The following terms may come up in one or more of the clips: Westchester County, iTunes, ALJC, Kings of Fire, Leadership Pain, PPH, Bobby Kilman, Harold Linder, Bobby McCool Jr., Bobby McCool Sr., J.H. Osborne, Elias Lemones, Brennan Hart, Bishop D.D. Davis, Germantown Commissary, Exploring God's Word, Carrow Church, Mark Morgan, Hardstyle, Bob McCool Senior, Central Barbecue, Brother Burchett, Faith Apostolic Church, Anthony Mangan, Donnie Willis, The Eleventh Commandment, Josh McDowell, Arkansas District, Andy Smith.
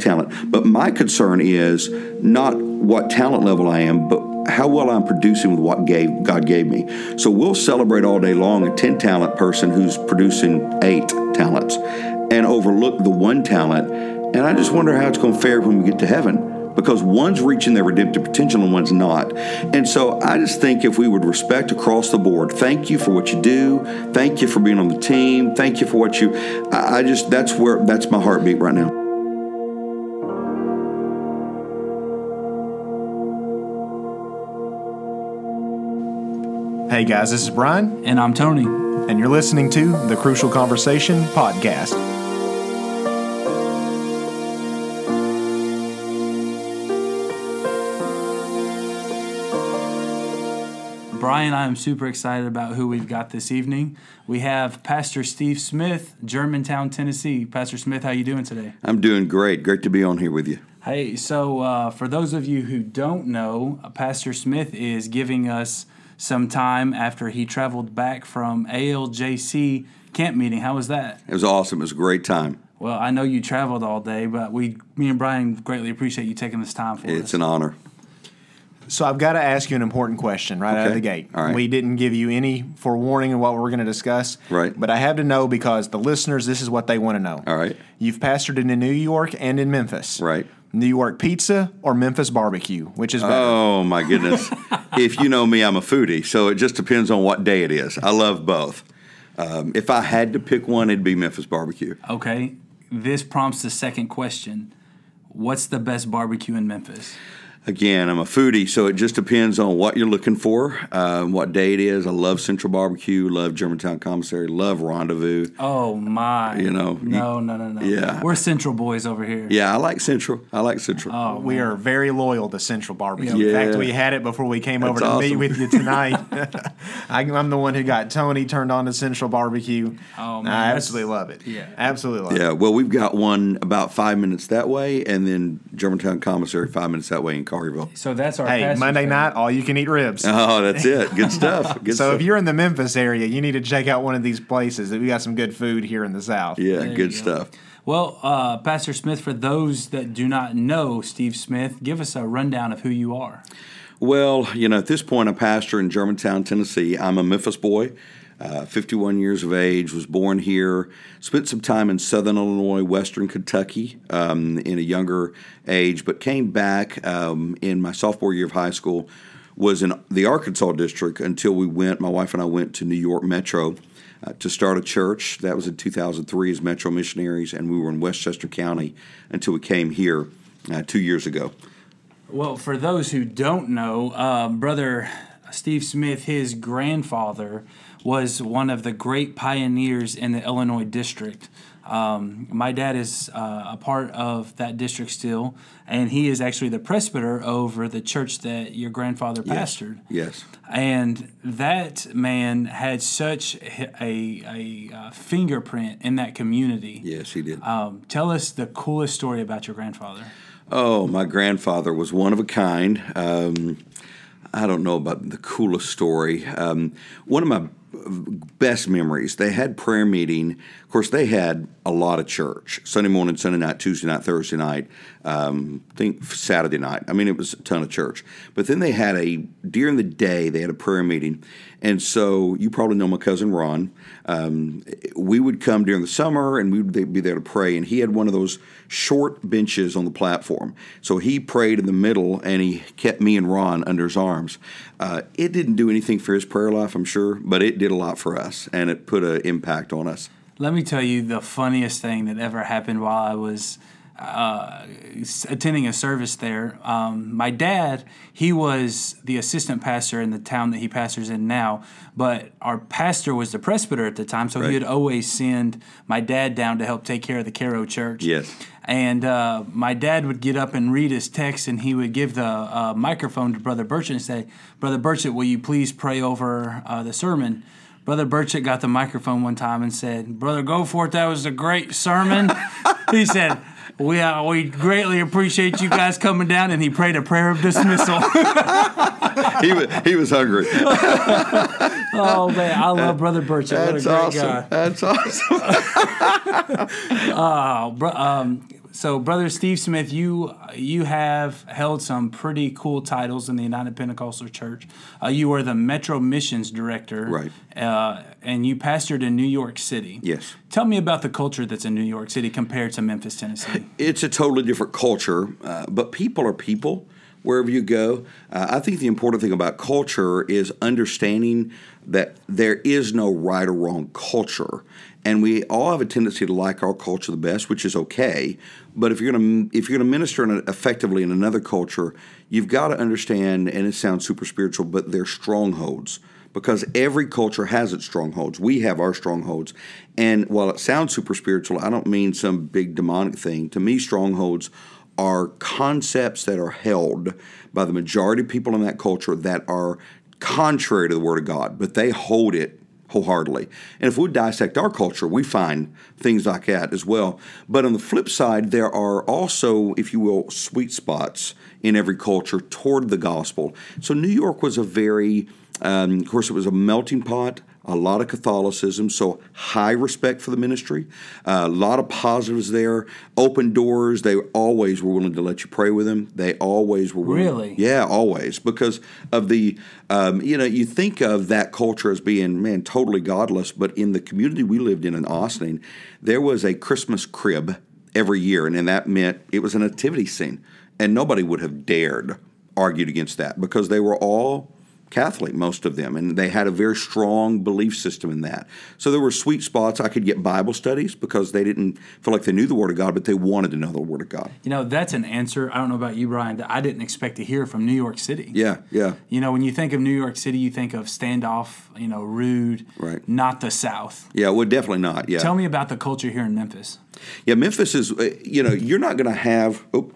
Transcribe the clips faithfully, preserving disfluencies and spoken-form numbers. talent. But my concern is not what talent level I am, but how well I'm producing with what gave, God gave me. So we'll celebrate all day long a ten-talent person who's producing eight talents and overlook the one talent. And I just wonder how it's going to fare when we get to heaven, because one's reaching their redemptive potential and one's not. And so I just think if we would respect across the board, thank you for what you do, thank you for being on the team, thank you for what you, I just, that's where, that's my heartbeat right now. Hey guys, this is Brian. And I'm Tony. And you're listening to the Crucial Conversation Podcast. Brian, I am super excited about who we've got this evening. We have Pastor Steve Smith, Germantown, Tennessee. Pastor Smith, how you doing today? I'm doing great. Great to be on here with you. Hey, so uh, for those of you who don't know, Pastor Smith is giving us some time after he traveled back from A L J C camp meeting. How was that? It was awesome. It was a great time. Well, I know you traveled all day, but we, me and Brian greatly appreciate you taking this time for it's us. It's an honor. So I've got to ask you an important question right okay. out of the gate. All right. We didn't give you any forewarning of what we're going to discuss. Right. But I have to know because the listeners, this is what they want to know. All right. You've pastored in New York and in Memphis. Right. New York pizza or Memphis barbecue, which is better? Oh, my goodness. If you know me, I'm a foodie, so it just depends on what day it is. I love both. Um, if I had to pick one, it'd be Memphis barbecue. Okay. This prompts the second question. What's the best barbecue in Memphis? Again, I'm a foodie, so it just depends on what you're looking for, uh, what day it is. I love Central Barbecue, love Germantown Commissary, love Rendezvous. Oh, my. You know. No, you, no, no, no. Yeah. We're Central boys over here. Yeah, I like Central. I like Central. Oh, we man. are very loyal to Central Barbecue. Yeah. In fact, we had it before we came That's over to awesome. meet with you tonight. I, I'm the one who got Tony turned on to Central Barbecue. Oh, man. I absolutely love it. Yeah. Absolutely love yeah, it. Yeah, well, we've got one about five minutes that way, and then Germantown Commissary five minutes that way in Carville. So that's our hey Monday family. night, all you can eat ribs. Oh, that's it. Good stuff. Good so stuff. If you're in the Memphis area, you need to check out one of these places. We got some good food here in the South. Yeah, there good stuff. Go. Well, uh, Pastor Smith, for those that do not know Steve Smith, give us a rundown of who you are. Well, you know, at this point, I'm a pastor in Germantown, Tennessee. I'm a Memphis boy. Uh, fifty-one years of age, was born here, spent some time in southern Illinois, western Kentucky um, in a younger age, but came back um, in my sophomore year of high school, was in the Arkansas district until we went, my wife and I went to New York Metro uh, to start a church. That was in two thousand three as Metro Missionaries, and we were in Westchester County until we came here uh, two years ago. Well, for those who don't know, uh, Brother Steve Smith, his grandfather, was one of the great pioneers in the Illinois district. Um, my dad is uh, a part of that district still, and he is actually the presbyter over the church that your grandfather yes. pastored. Yes. And that man had such a, a, a fingerprint in that community. Yes, he did. Um, tell us the coolest story about your grandfather. Oh, my grandfather was one of a kind. Um, I don't know about the coolest story. Um, one of my best memories. They had prayer meeting. Of course, they had a lot of church. Sunday morning, Sunday night, Tuesday night, Thursday night, um, I think Saturday night. I mean, it was a ton of church. But then they had a, during the day, they had a prayer meeting. And so you probably know my cousin Ron. Um, we would come during the summer, and we would be there to pray. And he had one of those short benches on the platform. So he prayed in the middle, and he kept me and Ron under his arms. Uh, it didn't do anything for his prayer life, I'm sure, but it did a lot for us, and it put an impact on us. Let me tell you the funniest thing that ever happened while I was uh, attending a service there. Um, my dad, he was the assistant pastor in the town that he pastors in now, but our pastor was the presbyter at the time, so right. he would always send my dad down to help take care of the Carrow Church. Yes. And uh, my dad would get up and read his text, and he would give the uh, microphone to Brother Burchett and say, "Brother Burchett, will you please pray over uh, the sermon?" Brother Burchett got the microphone one time and said, "Brother Goforth, that was a great sermon." He said, we, uh, we greatly appreciate you guys coming down, and he prayed a prayer of dismissal. he, was, he was hungry. Oh, man, I love Brother Burchett. That's what a great awesome. guy. That's awesome. uh, um, so Brother Steve Smith, you you have held some pretty cool titles in the United Pentecostal Church. Uh, you were the Metro Missions Director, right? Uh, and you pastored in New York City. Yes. Tell me about the culture that's in New York City compared to Memphis, Tennessee. It's a totally different culture, uh, but people are people wherever you go. Uh, I think the important thing about culture is understanding that there is no right or wrong culture. And we all have a tendency to like our culture the best, which is okay. But if you're going to if you're going to minister in a, effectively in another culture, you've got to understand, and it sounds super spiritual, but they're strongholds, because every culture has its strongholds. We have our strongholds. And while it sounds super spiritual, I don't mean some big demonic thing. To me, strongholds are concepts that are held by the majority of people in that culture that are contrary to the Word of God, but they hold it wholeheartedly. And if we dissect our culture, we find things like that as well. But on the flip side, there are also, if you will, sweet spots in every culture toward the gospel. So New York was a very, um, of course, it was a melting pot, a lot of Catholicism, so high respect for the ministry, uh, a lot of positives there, open doors. They always were willing to let you pray with them. They always were willing. Really? Yeah, always, because of the, um, you know, you think of that culture as being, man, totally godless, but in the community we lived in in Austin, there was a Christmas crib every year, and, and that meant it was a nativity scene, and nobody would have dared argued against that because they were all Catholic, most of them, and they had a very strong belief system in that. So there were sweet spots. I could get Bible studies because they didn't feel like they knew the Word of God, but they wanted to know the Word of God. You know, that's an answer, I don't know about you, Brian, that I didn't expect to hear from New York City. Yeah, yeah. You know, when you think of New York City, you think of standoff, you know, rude, right? Not the South. Yeah, well, definitely not, yeah. Tell me about the culture here in Memphis. Yeah, Memphis is, you know, you're not going to have, oh,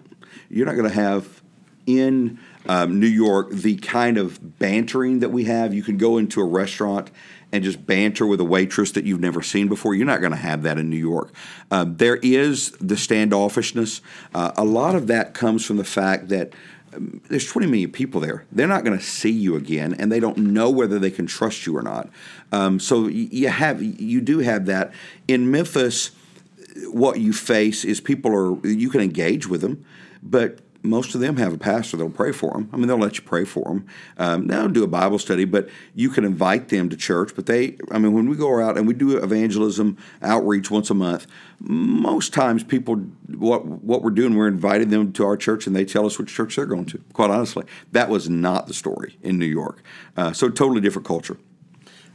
you're not going to have in Um, New York, the kind of bantering that we have. You can go into a restaurant and just banter with a waitress that you've never seen before. You're not going to have that in New York. Uh, there is the standoffishness. Uh, a lot of that comes from the fact that um, there's twenty million people there. They're not going to see you again, and they don't know whether they can trust you or not. Um, so you have, you do have that. In Memphis, what you face is people are, you can engage with them, but most of them have a pastor that'll pray for them. I mean, they'll let you pray for them. Um, they'll do a Bible study, but you can invite them to church. But they, I mean, when we go out and we do evangelism outreach once a month, most times people, what what we're doing, we're inviting them to our church and they tell us which church they're going to. Quite honestly, that was not the story in New York. Uh, so totally different culture.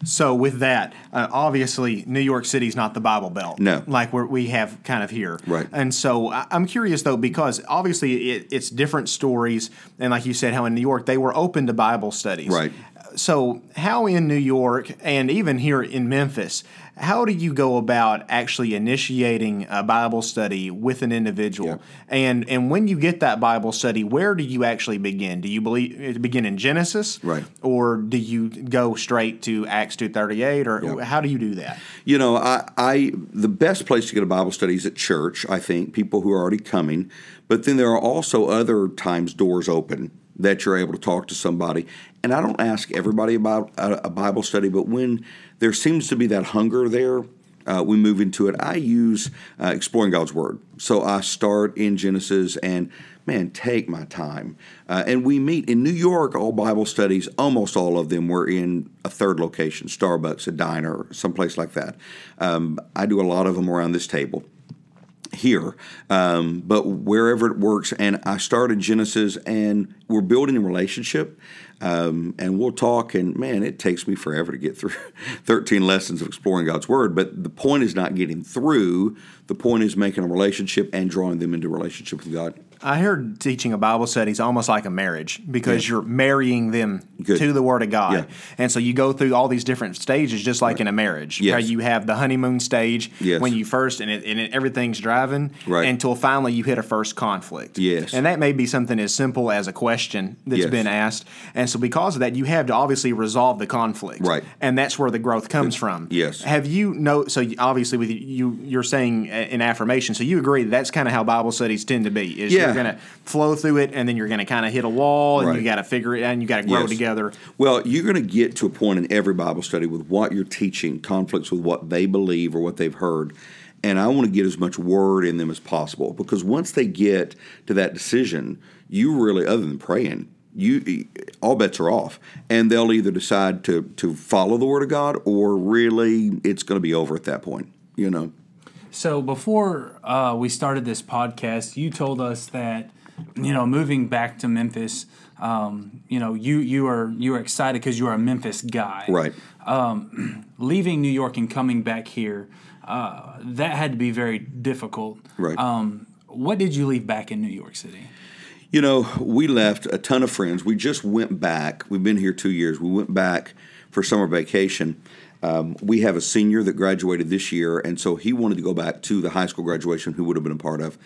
So with that, uh, obviously, New York City's not the Bible Belt. No. Like we're, we have kind of here. Right. And so I'm curious, though, because obviously it, it's different stories. And like you said, how in New York, they were open to Bible studies. Right. So how in New York and even here in Memphis, how do you go about actually initiating a Bible study with an individual? Yeah. And and when you get that Bible study, where do you actually begin? Do you believe, begin in Genesis? Right. Or do you go straight to Acts two thirty-eight? Or yeah. How do you do that? You know, I, I the best place to get a Bible study is at church, I think, people who are already coming. But then there are also other times doors open that you're able to talk to somebody. And I don't ask everybody about a Bible study, but when there seems to be that hunger there, uh, we move into it. I use uh, Exploring God's Word. So I start in Genesis and, man, take my time. Uh, and we meet in New York, all Bible studies, almost all of them were in a third location, Starbucks, a diner, someplace like that. Um, I do a lot of them around this table here, um, but wherever it works. And I start in Genesis, and we're building a relationship, um, and we'll talk, and man, it takes me forever to get through thirteen lessons of Exploring God's Word, but the point is not getting through. The point is making a relationship and drawing them into relationship with God. I heard teaching a Bible study is almost like a marriage because yeah. you're marrying them Good. to the Word of God. Yeah. And so you go through all these different stages just like right. in a marriage. Yes. Right? You have the honeymoon stage yes. when you first, and, it, and it, everything's driving right. until finally you hit a first conflict. Yes. And that may be something as simple as a question that's yes. been asked. And so because of that, you have to obviously resolve the conflict. Right. And that's where the growth comes Good. from. Yes. Have you know, so obviously with you, you're saying in affirmation, so you agree that that's kind of how Bible studies tend to be. Is yeah. You're going to flow through it, and then you're going to kind of hit a wall, and right. you got to figure it out, and you got to grow yes. together. Well, you're going to get to a point in every Bible study with what you're teaching conflicts with what they believe or what they've heard, And I want to get as much word in them as possible, because once they get to that decision, you really, other than praying, you all bets are off. And they'll either decide to to follow the Word of God, or really it's going to be over at that point, you know. So before uh, we started this podcast, you told us that, you know, moving back to Memphis, um, you know, you you are you are excited because you are a Memphis guy, right? Um, leaving New York and coming back here, uh, that had to be very difficult, right? Um, what did you leave back in New York City? You know, we left a ton of friends. We just went back. We've been here two years. We went back for summer vacation. Um, we have a senior that graduated this year, and so he wanted to go back to the high school graduation who would have been a part of.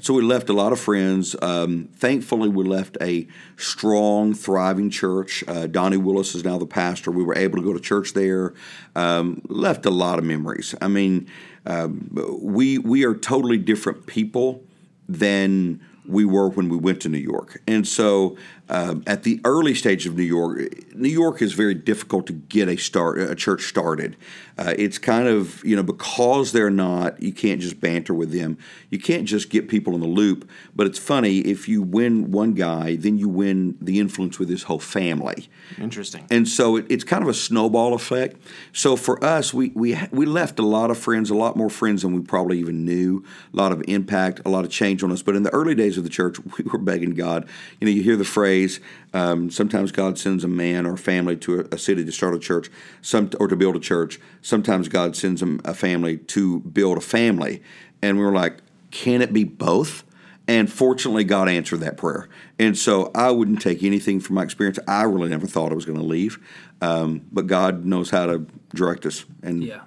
So we left a lot of friends. Um, thankfully, we left a strong, thriving church. Uh, Donnie Willis is now the pastor. We were able to go to church there. Um, left a lot of memories. I mean, um, we we are totally different people than we were when we went to New York. And so um, at the early stage of New York, New York is very difficult to get a start, a church started. Uh, it's kind of, you know, because they're not, you can't just banter with them. You can't just get people in the loop. But it's funny, if you win one guy, then you win the influence with his whole family. Interesting. And so it, it's kind of a snowball effect. So for us, we, we we left a lot of friends, a lot more friends than we probably even knew, a lot of impact, a lot of change on us. But in the early days of the church, we were begging God. You know, you hear the phrase, um, sometimes God sends a man or a family to a, a city to start a church, some or to build a church. Sometimes God sends them a family to build a family. And we were like, can it be both? And fortunately, God answered that prayer. And so I wouldn't take anything from my experience. I really never thought I was going to leave. Um, but God knows how to direct us. And yeah.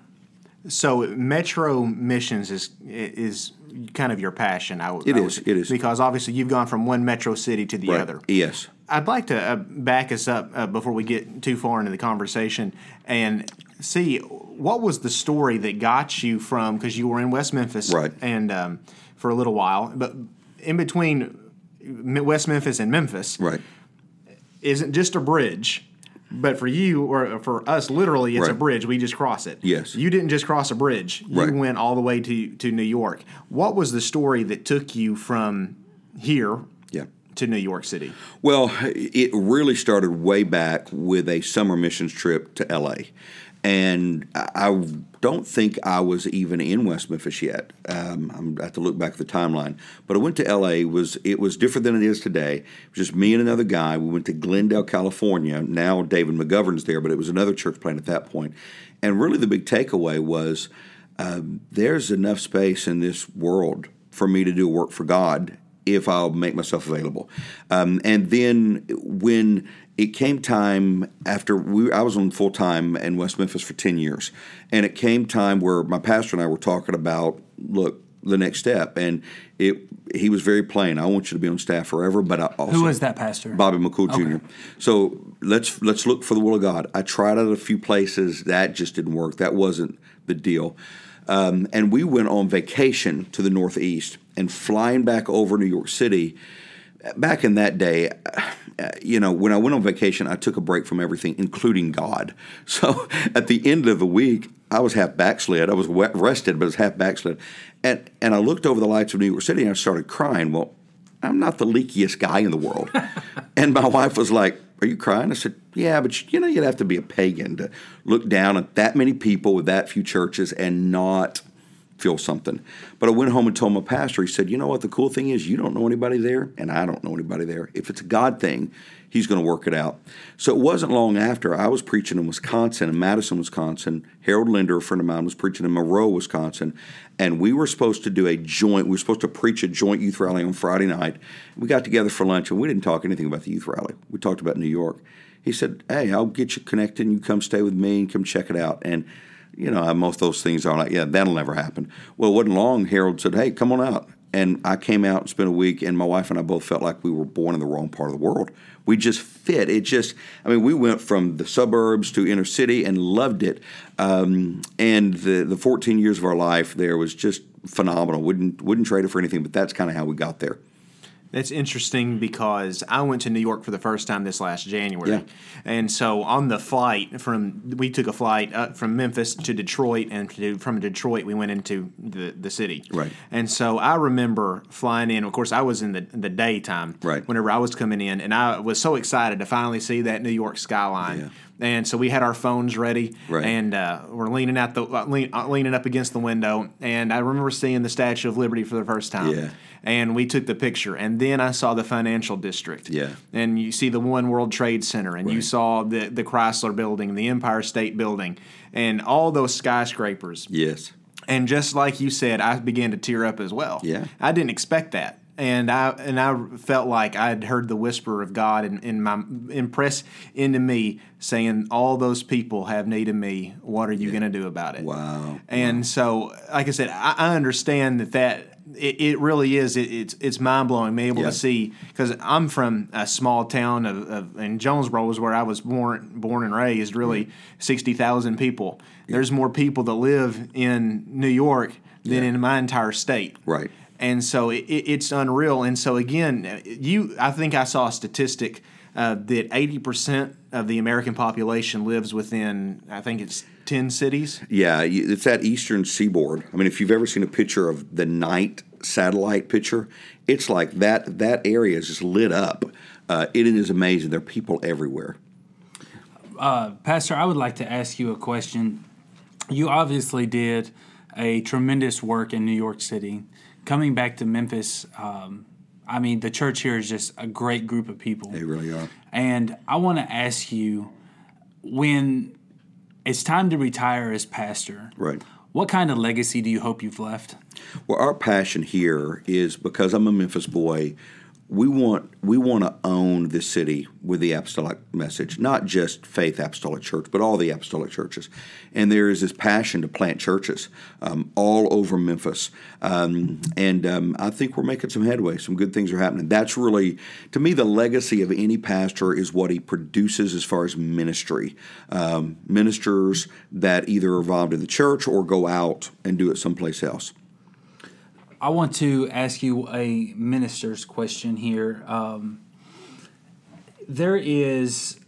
So Metro Missions is is kind of your passion. I, it I is. Would, it is. Because obviously you've gone from one metro city to the right. other. Yes. I'd like to uh, back us up uh, before we get too far into the conversation and see what was the story that got you from, because you were in West Memphis right. and um, for a little while, but in between West Memphis and Memphis right. isn't just a bridge. But for you, or for us, literally, it's right. a bridge. We just cross it. Yes. You didn't just cross a bridge. You right. went all the way to, to New York. What was the story that took you from here yeah. to New York City? Well, it really started way back with a summer missions trip to L A And I don't think I was even in West Memphis yet. Um, I have to look back at the timeline. But I went to L A. Was, it was different than it is today. It was just me and another guy. We went to Glendale, California. Now David McGovern's there, but it was another church plant at that point. And really the big takeaway was um, there's enough space in this world for me to do work for God if I'll make myself available. Um, and then when it came time after we, I was on full-time in West Memphis for ten years, and it came time where my pastor and I were talking about, look, the next step, and it he was very plain. I want you to be on staff forever, but I also— Who is that pastor? Bobby McCool Junior Okay. So let's let's look for the will of God. I tried out a few places. That just didn't work. That wasn't the deal. Um, and we went on vacation to the Northeast and flying back over New York City. Back in that day, you know, when I went on vacation, I took a break from everything, including God. So at the end of the week, I was half backslid. I was wet, rested, but I was half backslid. And and I looked over the lights of New York City, and I started crying. Well, I'm not the leakiest guy in the world. And my wife was like, are you crying? I said, yeah, but, you know, you'd have to be a pagan to look down at that many people with that few churches and not feel something. But I went home and told my pastor. He said, you know what? The cool thing is you don't know anybody there, and I don't know anybody there. If it's a God thing, he's going to work it out. So it wasn't long after I was preaching in Wisconsin, in Madison, Wisconsin. Harold Linder, a friend of mine, was preaching in Monroe, Wisconsin. And we were supposed to do a joint, we were supposed to preach a joint youth rally on Friday night. We got together for lunch, and we didn't talk anything about the youth rally. We talked about New York. He said, hey, I'll get you connected, and you come stay with me and come check it out. And you know, most of those things are like, yeah, that'll never happen. Well, it wasn't long. Harold said, hey, come on out. And I came out and spent a week, and my wife and I both felt like we were born in the wrong part of the world. We just fit. It just, I mean, we went from the suburbs to inner city and loved it. Um, and the, the fourteen years of our life there was just phenomenal. Wouldn't, wouldn't trade it for anything, but that's kind of how we got there. That's interesting because I went to New York for the first time this last January. Yeah. And so on the flight from – we took a flight up from Memphis to Detroit, and to, from Detroit we went into the, the city. Right. And so I remember flying in. Of course, I was in the, the daytime right. whenever I was coming in, and I was so excited to finally see that New York skyline. Yeah. And so we had our phones ready, right. and uh, we're leaning out the uh, lean, uh, leaning up against the window. And I remember seeing the Statue of Liberty for the first time. Yeah. And we took the picture. And then I saw the Financial District. Yeah. And you see the One World Trade Center, and right. you saw the the Chrysler Building, the Empire State Building, and all those skyscrapers. Yes. And just like you said, I began to tear up as well. Yeah. I didn't expect that. And I and I felt like I had heard the whisper of God in, in my impress into me, saying, "All those people have need of me. What are you yeah. going to do about it?" Wow. And wow. so, like I said, I, I understand that that it, it really is. It, it's it's mind blowing. Being able yeah. to see, because I'm from a small town of, of and Jonesboro was where I was born, born and raised. Really, yeah. sixty thousand people. Yeah. There's more people that live in New York than yeah. in my entire state. Right. And so it, it's unreal. And so again, you, I think I saw a statistic uh, that eighty percent of the American population lives within, I think it's ten cities. Yeah, it's that eastern seaboard. I mean, if you've ever seen a picture of the night satellite picture, it's like that. That area is just lit up. Uh, it is amazing. There are people everywhere. Uh, Pastor, I would like to ask you a question. You obviously did a tremendous work in New York City. Coming back to Memphis, um, I mean, the church here is just a great group of people. They really are. And I want to ask you, when it's time to retire as pastor, right? What kind of legacy do you hope you've left? Well, our passion here is, because I'm a Memphis boy, we want we want to own this city with the apostolic message, not just Faith Apostolic Church, but all the apostolic churches. And there is this passion to plant churches um, all over Memphis. Um, and um, I think we're making some headway. Some good things are happening. That's really, to me, the legacy of any pastor is what he produces as far as ministry. Um, ministers that either are involved in the church or go out and do it someplace else. I want to ask you a minister's question here. Um, there is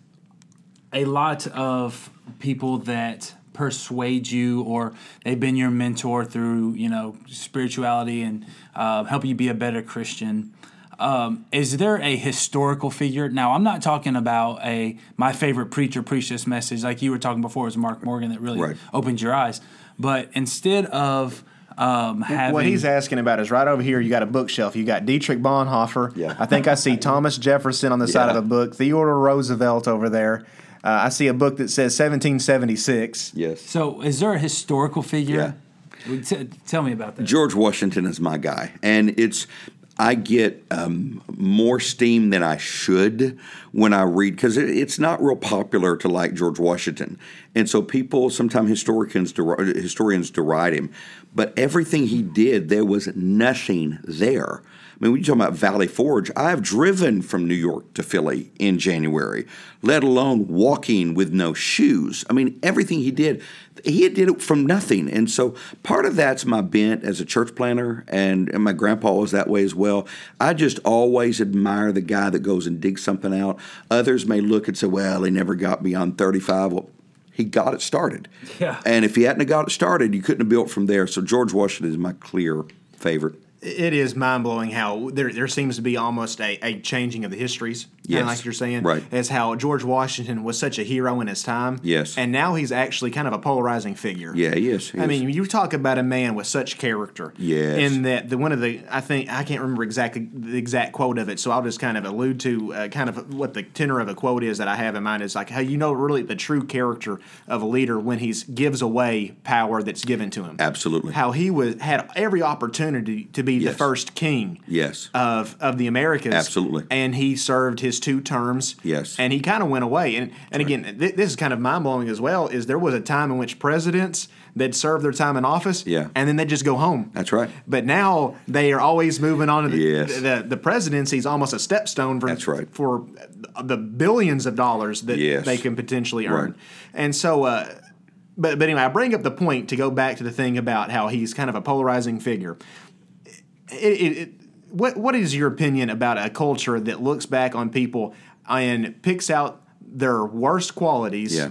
a lot of people that persuade you, or they've been your mentor through, you know, spirituality and uh, help you be a better Christian. Um, is there a historical figure? Now, I'm not talking about a my favorite preacher preached this message like you were talking before. It was Mark Morgan that really right. opened your eyes. But instead of Um, having, what he's asking about is right over here. You got a bookshelf. You got Dietrich Bonhoeffer. Yeah. I think I see Thomas Jefferson on the yeah. side of a book. Theodore Roosevelt over there. Uh, I see a book that says seventeen seventy-six. Yes. So, is there a historical figure? Yeah. T- tell me about that. George Washington is my guy, and it's. I get um, more steam than I should when I read, because it, it's not real popular to like George Washington. And so people, sometimes historians deride, historians deride him. But everything he did, there was nothing there. I mean, when you talk about Valley Forge, I've driven from New York to Philly in January, let alone walking with no shoes. I mean, everything he did, he did it from nothing. And so part of that's my bent as a church planner, and, and my grandpa was that way as well. I just always admire the guy that goes and digs something out. Others may look and say, well, he never got beyond thirty-five. Well, he got it started. Yeah. And if he hadn't have got it started, you couldn't have built from there. So George Washington is my clear favorite. It is mind-blowing how there there seems to be almost a, a changing of the histories, yes. kind of like you're saying, right. as how George Washington was such a hero in his time, yes. and now he's actually kind of a polarizing figure. Yeah, he is. He I is. mean, you talk about a man with such character, yes. in that the one of the, I think, I can't remember exactly the exact quote of it, so I'll just kind of allude to uh, kind of what the tenor of a quote is that I have in mind is like how you know really the true character of a leader when he gives away power that's given to him. Absolutely. How he was had every opportunity to be yes. the first king yes. of of the Americas. Absolutely. And he served his two terms. Yes. And he kind of went away. And and right. again, th- this is kind of mind-blowing as well, is there was a time in which presidents, they'd serve their time in office, yeah. and then they'd just go home. That's right. But now they are always moving on to the yes. the, the, the presidency is almost a stepstone for, That's right. for the billions of dollars that yes. they can potentially earn. Right. And so uh, but, but anyway, I bring up the point to go back to the thing about how he's kind of a polarizing figure. It, it, it, what what is your opinion about a culture that looks back on people and picks out their worst qualities, yeah.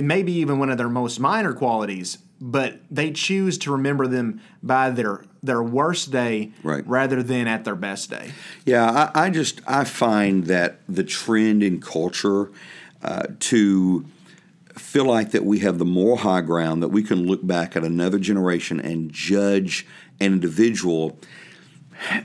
maybe even one of their most minor qualities, but they choose to remember them by their their worst day right. rather than at their best day? Yeah, I, I just I find that the trend in culture uh, to feel like that we have the moral high ground, that we can look back at another generation and judge an individual,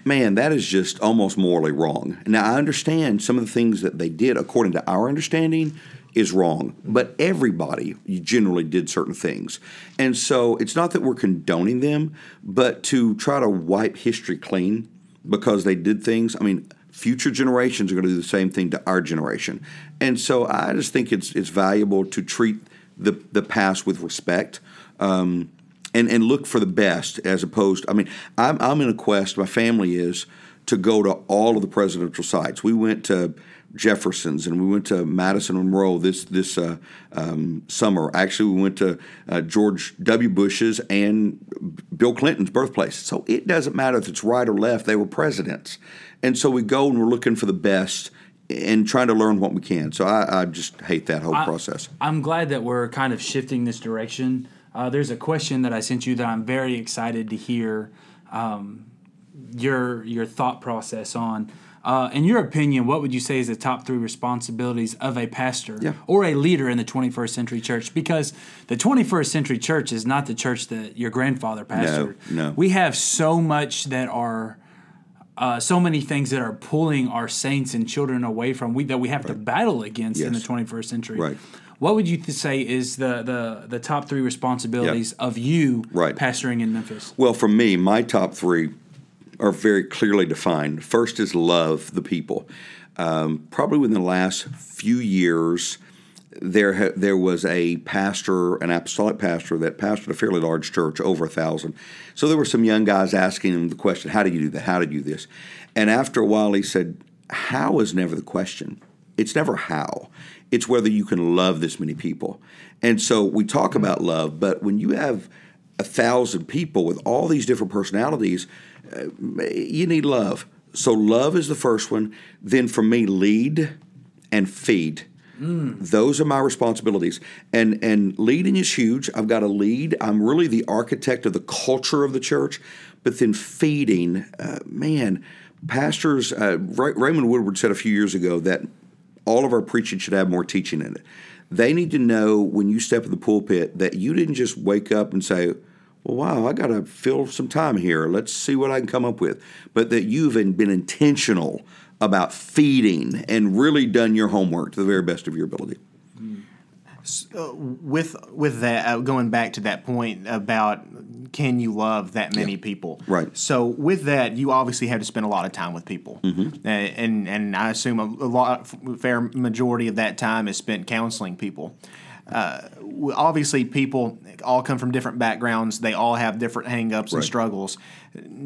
man, that is just almost morally wrong. Now, I understand some of the things that they did, according to our understanding, is wrong. But everybody generally did certain things. And so it's not that we're condoning them, but to try to wipe history clean because they did things, I mean, future generations are going to do the same thing to our generation. And so I just think it's it's valuable to treat the, the past with respect. Um And, and look for the best as opposed – I mean, I'm, I'm in a quest, my family is, to go to all of the presidential sites. We went to Jefferson's and we went to Madison Monroe this this uh, um, summer. Actually, we went to uh, George W. Bush's and Bill Clinton's birthplace. So it doesn't matter if it's right or left. They were presidents. And so we go and we're looking for the best and trying to learn what we can. So I, I just hate that whole I, process. I'm glad that we're kind of shifting this direction. Uh, there's a question that I sent you that I'm very excited to hear um, your your thought process on. Uh, in your opinion, what would you say is the top three responsibilities of a pastor yeah. or a leader in the twenty-first century church? Because the twenty-first century church is not the church that your grandfather pastored. No, no. We have so much that are uh, so many things that are pulling our saints and children away from we that we have right. to battle against yes. in the twenty-first century. Right. What would you say is the, the, the top three responsibilities yep. of you right. pastoring in Memphis? Well, for me, my top three are very clearly defined. First is love the people. Um, probably within the last few years, there ha- there was a pastor, an apostolic pastor, that pastored a fairly large church, over a thousand. So there were some young guys asking him the question, how do you do that? How do you do this? And after a while, he said, how is never the question. It's never how. It's whether you can love this many people. And so we talk about love, but when you have a thousand people with all these different personalities, uh, you need love. So love is the first one. Then for me, lead and feed. Mm. Those are my responsibilities. And and leading is huge. I've got to lead. I'm really the architect of the culture of the church. But then feeding, uh, man, pastors, uh, Ray- Raymond Woodward said a few years ago that all of our preaching should have more teaching in it. They need to know when you step in the pulpit that you didn't just wake up and say, well, wow, I got to fill some time here. Let's see what I can come up with. But that you've been intentional about feeding and really done your homework to the very best of your ability. So with with that, uh, going back to that point about can you love that many yeah. people? Right. So with that, you obviously have to spend a lot of time with people, mm-hmm. uh, and and I assume a, a lot, a fair majority of that time is spent counseling people. Uh, obviously, people all come from different backgrounds; they all have different hang-ups right. and struggles.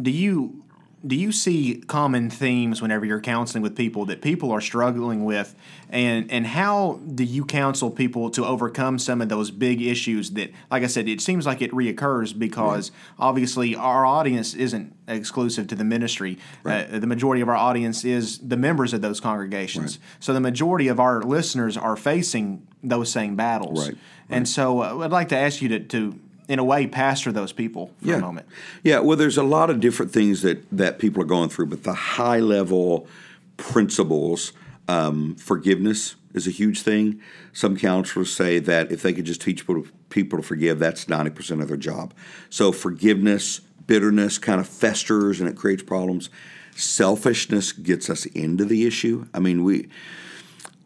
Do you do you see common themes whenever you're counseling with people that people are struggling with, and and how do you counsel people to overcome some of those big issues that, like I said, it seems like it reoccurs because right. obviously our audience isn't exclusive to the ministry. Right. Uh, the majority of our audience is the members of those congregations. Right. So the majority of our listeners are facing those same battles. Right. Right. And so uh, I'd like to ask you to, to in a way, pastor those people for yeah. a moment. Yeah, well, there's a lot of different things that, that people are going through, but the high-level principles, um, forgiveness is a huge thing. Some counselors say that if they could just teach people, people to forgive, that's ninety percent of their job. So forgiveness, bitterness kind of festers and it creates problems. Selfishness gets us into the issue. I mean, we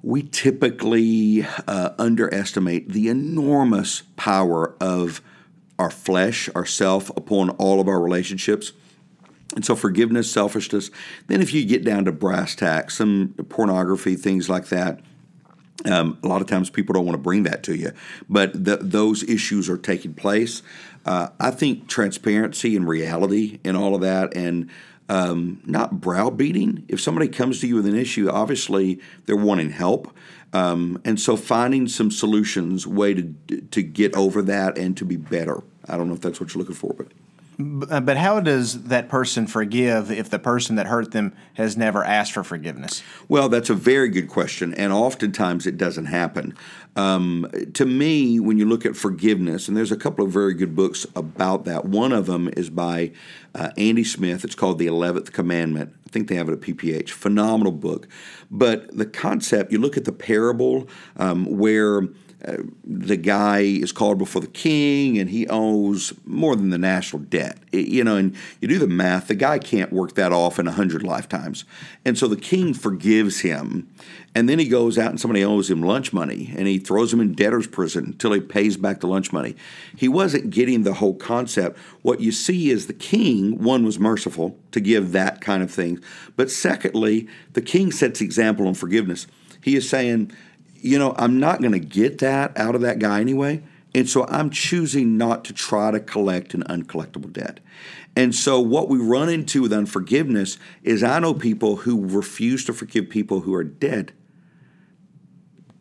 we typically uh, underestimate the enormous power of our flesh, ourself, upon all of our relationships. And so forgiveness, selfishness. Then if you get down to brass tacks, some pornography, things like that, um, a lot of times people don't want to bring that to you. But th- those issues are taking place. Uh, I think transparency and reality and all of that, and um, not browbeating. If somebody comes to you with an issue, obviously they're wanting help. Um, and so finding some solutions, way to to get over that and to be better. I don't know if that's what you're looking for, but But how does that person forgive if the person that hurt them has never asked for forgiveness? Well, that's a very good question, and oftentimes it doesn't happen. Um, to me, when you look at forgiveness, and there's a couple of very good books about that. One of them is by uh, Andy Smith. It's called The Eleventh Commandment. I think they have it at P P H. Phenomenal book. But the concept, you look at the parable um, where... Uh, the guy is called before the king, and he owes more than the national debt. It, you know, and you do the math, the guy can't work that off in a hundred lifetimes. And so the king forgives him, and then he goes out and somebody owes him lunch money, and he throws him in debtor's prison until he pays back the lunch money. He wasn't getting the whole concept. What you see is the king, one, was merciful to give that kind of thing. But secondly, the king sets the example on forgiveness. He is saying, you know, I'm not going to get that out of that guy anyway, and so I'm choosing not to try to collect an uncollectible debt. And so what we run into with unforgiveness is I know people who refuse to forgive people who are dead.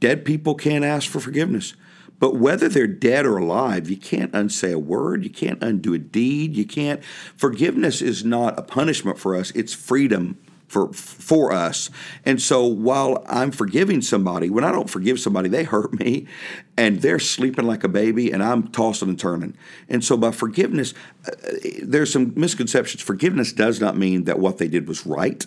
Dead people can't ask for forgiveness. But whether they're dead or alive, you can't unsay a word. You can't undo a deed. You can't. Forgiveness is not a punishment for us. It's freedom for for us. And so while I'm forgiving somebody, when I don't forgive somebody, they hurt me, and they're sleeping like a baby, and I'm tossing and turning. And so by forgiveness, uh, there's some misconceptions. Forgiveness does not mean that what they did was right.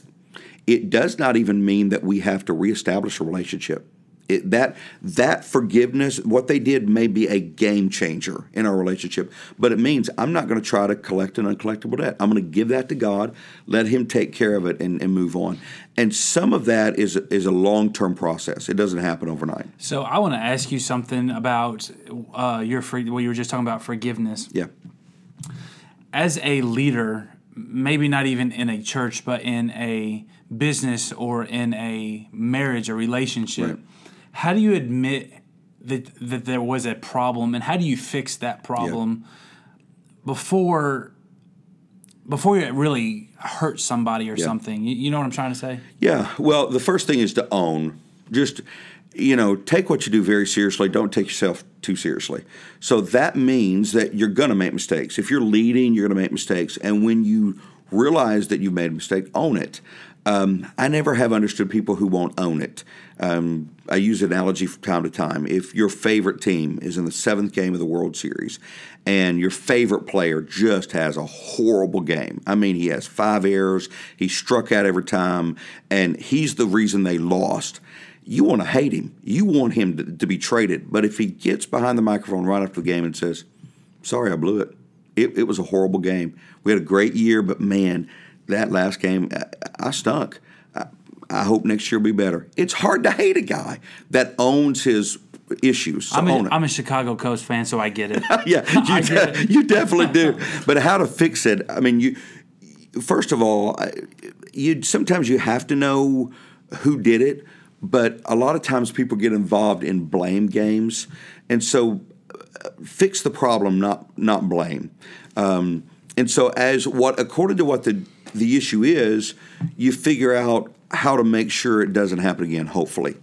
It does not even mean that we have to reestablish a relationship. It, that that forgiveness, what they did may be a game changer in our relationship, but it means I'm not going to try to collect an uncollectible debt. I'm going to give that to God, let him take care of it, and, and move on. And some of that is is a long-term process. It doesn't happen overnight. So I want to ask you something about uh, your free, what well, you were just talking about, forgiveness. Yeah. As a leader, maybe not even in a church, but in a business or in a marriage or relationship, right. How do you admit that that there was a problem, and how do you fix that problem yeah. before before it really hurts somebody or yeah. something? You, you know what I'm trying to say? Yeah. Well, the first thing is to own. Just, you know, take what you do very seriously. Don't take yourself too seriously. So that means that you're going to make mistakes. If you're leading, you're going to make mistakes. And when you realize that you've made a mistake, own it. Um, I never have understood people who won't own it. Um, I use an analogy from time to time. If your favorite team is in the seventh game of the World Series and your favorite player just has a horrible game, I mean, he has five errors, he struck out every time, and he's the reason they lost, you want to hate him. You want him to, to be traded. But if he gets behind the microphone right after the game and says, sorry, I blew it. It, it was a horrible game. We had a great year, but, man, that last game, I, I stunk. I, I hope next year will be better. It's hard to hate a guy that owns his issues. So I'm, a, I'm a Chicago Cubs fan, so I get it. yeah, you, de- it. you definitely do. But how to fix it, I mean, you. first of all, you sometimes you have to know who did it, but a lot of times people get involved in blame games. And so fix the problem, not, not blame. Um, and so as what according to what the – the issue is, you figure out how to make sure it doesn't happen again, hopefully.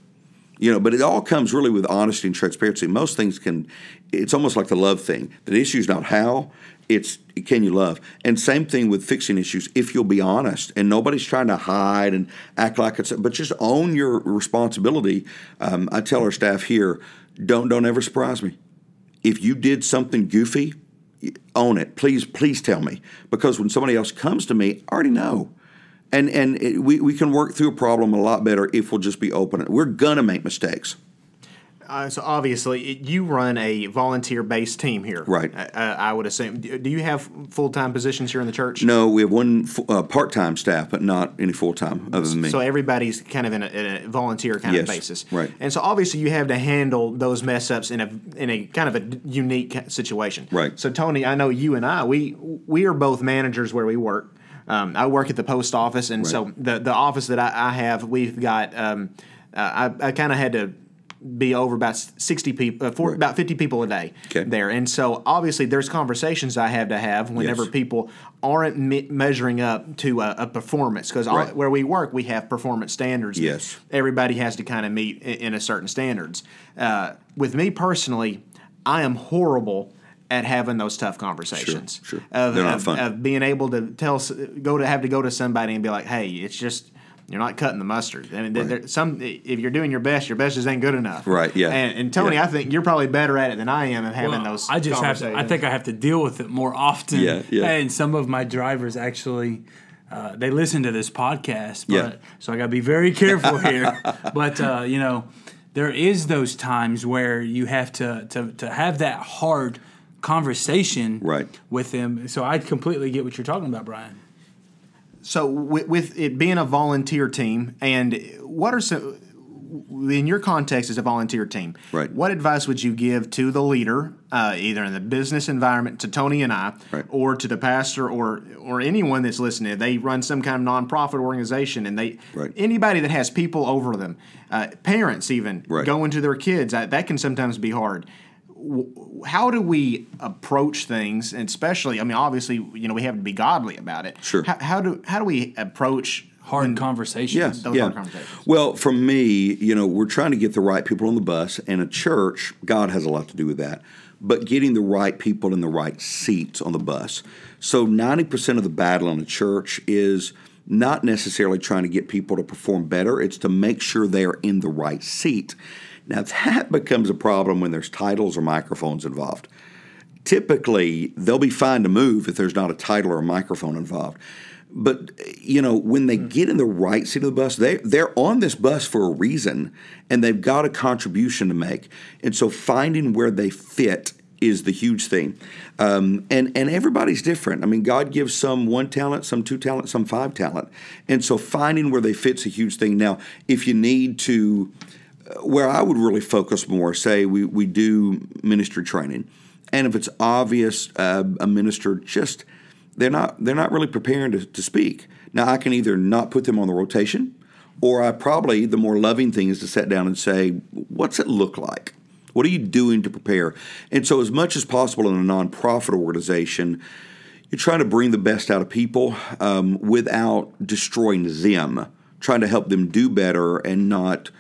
You know, but it all comes really with honesty and transparency. Most things can, it's almost like the love thing. The issue is not how, it's can you love. And same thing with fixing issues, if you'll be honest. And nobody's trying to hide and act like it's, but just own your responsibility. Um, I tell our staff here, don't don't ever surprise me. If you did something goofy, own it. Please, please tell me. Because when somebody else comes to me, I already know. And and it, we, we can work through a problem a lot better if we'll just be open. We're going to make mistakes. Uh, so obviously, it, you run a volunteer-based team here. Right. Uh, I would assume. Do you have full-time positions here in the church? No, we have one uh, part-time staff, but not any full-time other than me. So everybody's kind of in a, in a volunteer kind yes, of basis. Right. And so obviously, you have to handle those mess-ups in a in a kind of a unique situation. Right. So Tony, I know you and I, we we are both managers where we work. Um, I work at the post office, and right. so the, the office that I, I have, we've got um, – uh, I, I kind of had to – be over about sixty people, uh, four, right. about fifty people a day okay. there, and so obviously there's conversations I have to have whenever yes. people aren't me- measuring up to a, a performance because right. where we work we have performance standards. Yes, everybody has to kind of meet in, in a certain standards. Uh, with me personally, I am horrible at having those tough conversations. Sure, sure. Of, They're not of, fun. Of being able to tell, go to have to go to somebody and be like, "Hey, it's just." You're not cutting the mustard. I mean, right. there, some if you're doing your best, your best just ain't good enough. Right. Yeah. And, and Tony, yeah. I think you're probably better at it than I am at having well, those. I just have to, I think I have to deal with it more often. Yeah. Yeah. And some of my drivers actually, uh, they listen to this podcast. But, yeah. So I got to be very careful here. But uh, you know, there is those times where you have to to to have that hard conversation right. with them. So I completely get what you're talking about, Brian. So with, with it being a volunteer team, and what are some, in your context as a volunteer team, right. what advice would you give to the leader, uh, either in the business environment, to Tony and I, right. or to the pastor or or anyone that's listening? If they run some kind of nonprofit organization, and they right. anybody that has people over them, uh, parents even, right. going to their kids, that can sometimes be hard. How do we approach things, and especially, I mean, obviously, you know, we have to be godly about it. Sure. How, how do how do we approach hard when, conversations? Yeah, those yeah. hard conversations. Well, for me, you know, we're trying to get the right people on the bus, and a church, God has a lot to do with that. But getting the right people in the right seats on the bus. So ninety percent of the battle in a church is not necessarily trying to get people to perform better. It's to make sure they are in the right seat. Now, that becomes a problem when there's titles or microphones involved. Typically, they'll be fine to move if there's not a title or a microphone involved. But, you know, when they get in the right seat of the bus, they, they're on this bus for a reason, and they've got a contribution to make. And so finding where they fit is the huge thing. Um, and, and everybody's different. I mean, God gives some one talent, some two talent, some five talent. And so finding where they fit's a huge thing. Now, if you need to... Where I would really focus more, say we, we do ministry training, and if it's obvious uh, a minister just they're not they're not really preparing to, to speak. Now I can either not put them on the rotation, or I probably the more loving thing is to sit down and say, "What's it look like? What are you doing to prepare?" And so, as much as possible in a nonprofit organization, you're trying to bring the best out of people um, without destroying them. Trying to help them do better and not.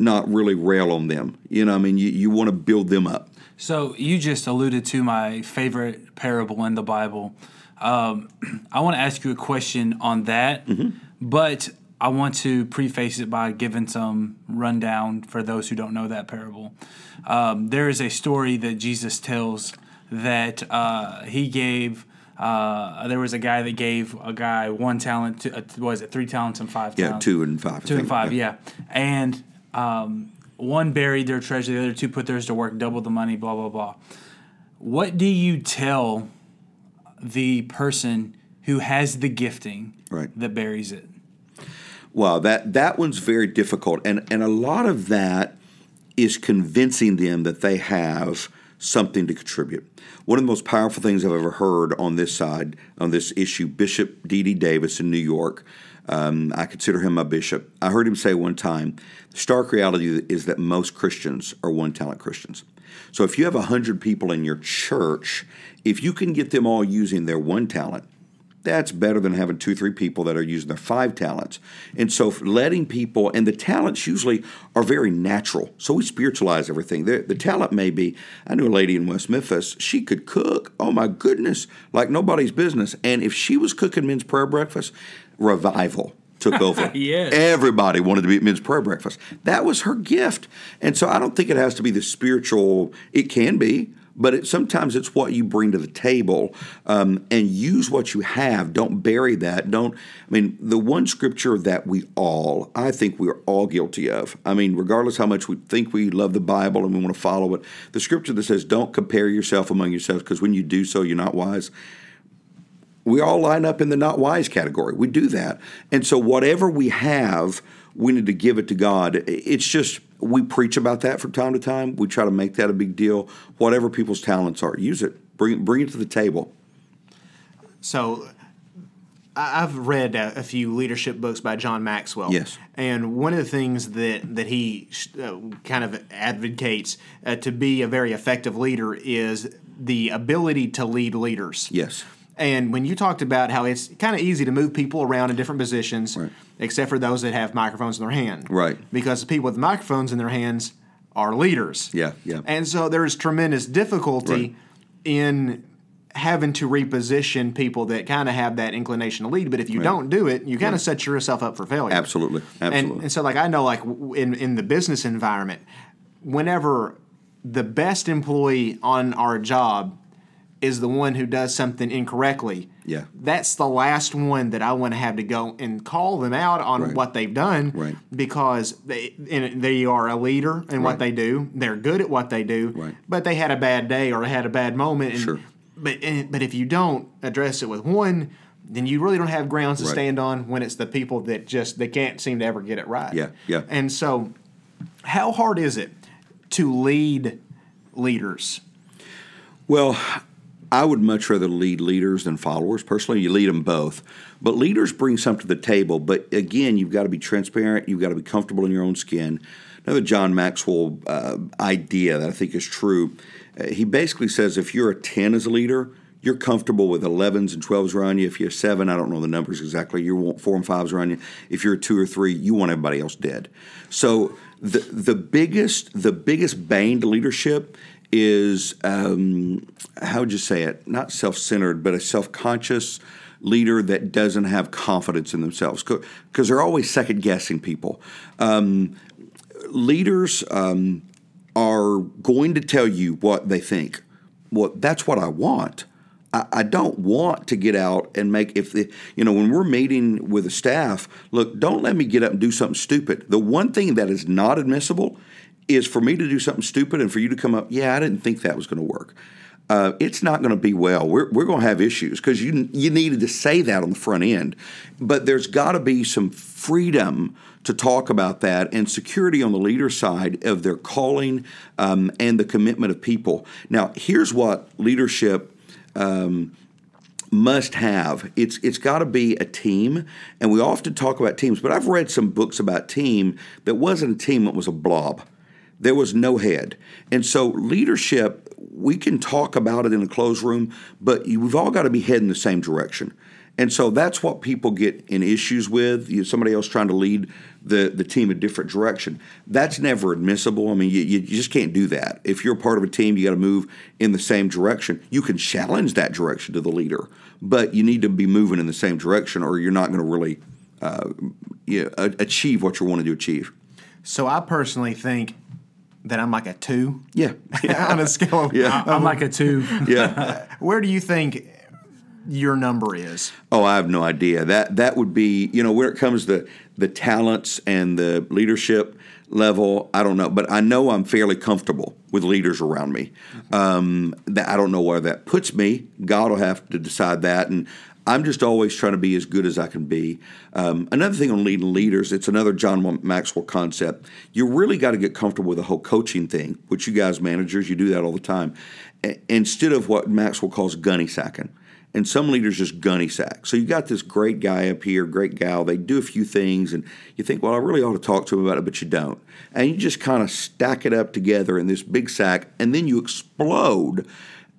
Not really rail on them. You know, I mean, you, you want to build them up. So you just alluded to my favorite parable in the Bible. Um, I want to ask you a question on that, mm-hmm. but I want to preface it by giving some rundown for those who don't know that parable. Um, there is a story that Jesus tells that uh, he gave Uh, there was a guy that gave a guy one talent, to, uh, was it three talents and five talents? Yeah, two and five. Two and five, yeah. yeah. And... Um, one buried their treasure, the other two put theirs to work, doubled the money, blah, blah, blah. What do you tell the person who has the gifting right. that buries it? Wow, that, that one's very difficult. And, and a lot of that is convincing them that they have something to contribute. One of the most powerful things I've ever heard on this side, on this issue, Bishop D D Davis in New York, Um, I consider him my bishop. I heard him say one time, the stark reality is that most Christians are one-talent Christians. So if you have one hundred people in your church, if you can get them all using their one talent, that's better than having two, three people that are using their five talents. And so letting people, and the talents usually are very natural. So we spiritualize everything. The, the talent may be, I knew a lady in West Memphis, she could cook, oh my goodness, like nobody's business. And if she was cooking men's prayer breakfast, revival took over. Yes. Everybody wanted to be at men's prayer breakfast. That was her gift. And so I don't think it has to be the spiritual, it can be. But it, sometimes it's what you bring to the table um, and use what you have. Don't bury that. Don't. I mean, the one scripture that we all, I think we are all guilty of, I mean, regardless how much we think we love the Bible and we want to follow it, the scripture that says don't compare yourself among yourselves because when you do so, you're not wise. We all line up in the not wise category. We do that. And so whatever we have, we need to give it to God. It's just we preach about that from time to time. We try to make that a big deal. Whatever people's talents are, use it. Bring, bring it to the table. So I've read a, a few leadership books by John Maxwell. Yes. And one of the things that, that he uh, kind of advocates uh, to be a very effective leader is the ability to lead leaders. Yes. And when you talked about how it's kind of easy to move people around in different positions, right. except for those that have microphones in their hand. Right. Because the people with microphones in their hands are leaders. Yeah, yeah. And so there is tremendous difficulty right. in having to reposition people that kind of have that inclination to lead. But if you yeah. don't do it, you kind of yeah. set yourself up for failure. Absolutely. Absolutely. And, and so, like, I know, like, in, in the business environment, whenever the best employee on our job is the one who does something incorrectly, yeah. that's the last one that I want to have to go and call them out on right. what they've done right. because they and they are a leader in right. what they do. They're good at what they do, right. but they had a bad day or had a bad moment. And, sure. But and, but if you don't address it with one, then you really don't have grounds to right. stand on when it's the people that just they can't seem to ever get it right. Yeah, yeah. And so how hard is it to lead leaders? Well, I would much rather lead leaders than followers. Personally, you lead them both. But leaders bring something to the table. But again, you've got to be transparent. You've got to be comfortable in your own skin. Another John Maxwell uh, idea that I think is true, uh, he basically says if you're a ten as a leader, you're comfortable with elevens and twelves around you. If you're a seven, I don't know the numbers exactly, you want four and fives around you. If you're a two or three, you want everybody else dead. So the the biggest the biggest bane to leadership is, um, how would you say it, not self-centered, but a self-conscious leader that doesn't have confidence in themselves because they're always second-guessing people. Um, leaders um, are going to tell you what they think. Well, that's what I want. I, I don't want to get out and make, if the, you know, when we're meeting with the staff, look, don't let me get up and do something stupid. The one thing that is not admissible is for me to do something stupid and for you to come up, yeah, I didn't think that was going to work. Uh, it's not going to be well. We're we're going to have issues because you you needed to say that on the front end. But there's got to be some freedom to talk about that and security on the leader side of their calling um, and the commitment of people. Now, here's what leadership um, must have. It's it's got to be a team, and we often talk about teams. But I've read some books about team that wasn't a team, it was a blob. There was no head. And so leadership, we can talk about it in a closed room, but we've all got to be heading the same direction. And so that's what people get in issues with, you know, somebody else trying to lead the, the team a different direction. That's never admissible. I mean, you, you just can't do that. If you're part of a team, you got to move in the same direction. You can challenge that direction to the leader, but you need to be moving in the same direction or you're not going to really uh, you know, achieve what you're wanting to achieve. So I personally think that I'm like a two? Yeah. On a scale of, yeah. Um, I'm like a two. Yeah. Where do you think your number is? Oh, I have no idea. That that would be, you know, where it comes to the, the talents and the leadership level, I don't know. But I know I'm fairly comfortable with leaders around me. Mm-hmm. Um, that I don't know where that puts me. God will have to decide that. And I'm just always trying to be as good as I can be. Um, another thing on leading leaders, it's another John Maxwell concept. You really got to get comfortable with the whole coaching thing, which you guys managers, you do that all the time, a- instead of what Maxwell calls gunny sacking. And some leaders just gunny sack. So you got this great guy up here, great gal. They do a few things, and you think, well, I really ought to talk to him about it, but you don't. And you just kind of stack it up together in this big sack, and then you explode.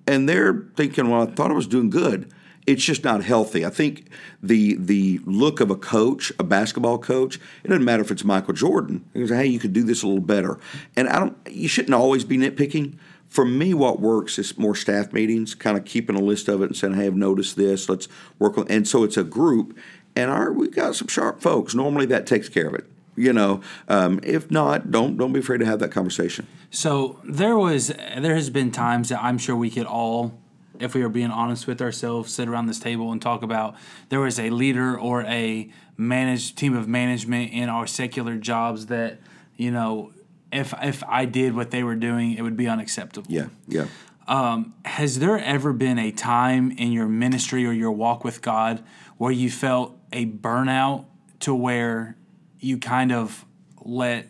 And they're thinking, well, I thought I was doing good. It's just not healthy. I think the the look of a coach, a basketball coach, it doesn't matter if it's Michael Jordan. He goes, hey, you could do this a little better. And I don't. You shouldn't always be nitpicking. For me, what works is more staff meetings, kind of keeping a list of it and saying, hey, I've noticed this. Let's work on. And so it's a group, and our, we've got some sharp folks. Normally, that takes care of it. You know, um, if not, don't don't be afraid to have that conversation. So there was there has been times that I'm sure we could all, if we are being honest with ourselves, sit around this table and talk about there was a leader or a managed team of management in our secular jobs that, you know, if if I did what they were doing, it would be unacceptable. Yeah, yeah. Um, has there ever been a time in your ministry or your walk with God where you felt a burnout to where you kind of let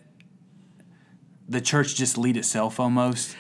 the church just lead itself almost?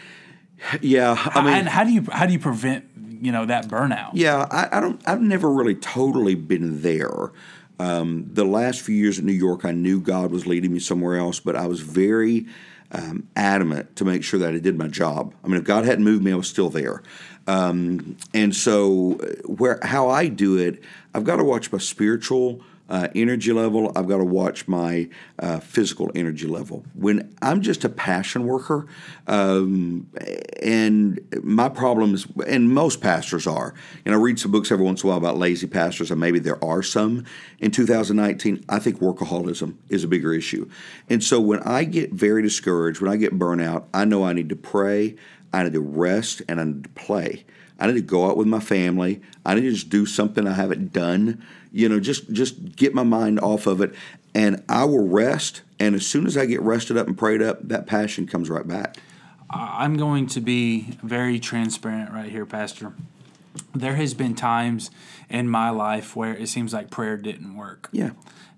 Yeah, I mean, and how do you how do you prevent, you know, that burnout? Yeah, I, I don't. I've never really totally been there. Um, the last few years in New York, I knew God was leading me somewhere else, but I was very um, adamant to make sure that I did my job. I mean, if God hadn't moved me, I was still there. Um, and so, where how I do it, I've got to watch my spiritual uh, energy level. I've got to watch my uh, physical energy level. When I'm just a passion worker, um, and my problems, and most pastors are, and I read some books every once in a while about lazy pastors, and maybe there are some. In two thousand nineteen, I think workaholism is a bigger issue. And so when I get very discouraged, when I get burnt out, I know I need to pray, I need to rest, and I need to play. I need to go out with my family. I need to just do something I haven't done. You know, just just get my mind off of it, and I will rest. And as soon as I get rested up and prayed up, that passion comes right back. I'm going to be very transparent right here, Pastor. There has been times in my life where it seems like prayer didn't work. Yeah.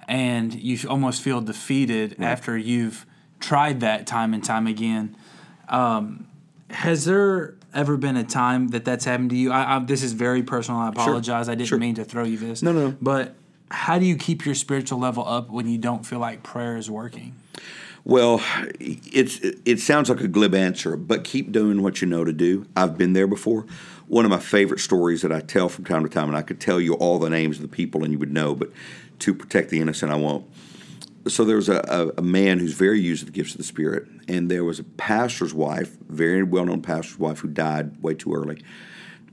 And you almost feel defeated right. after you've tried that time and time again. Um, has there... ever been a time that that's happened to you? I, I, this is very personal. I apologize. Sure. I didn't sure. mean to throw you this. No, no, no. But how do you keep your spiritual level up when you don't feel like prayer is working? Well, it's it sounds like a glib answer, but keep doing what you know to do. I've been there before. One of my favorite stories that I tell from time to time, and I could tell you all the names of the people and you would know, but to protect the innocent, I won't. So there was a, a, a man who's very used to the gifts of the Spirit, and there was a pastor's wife, very well-known pastor's wife, who died way too early.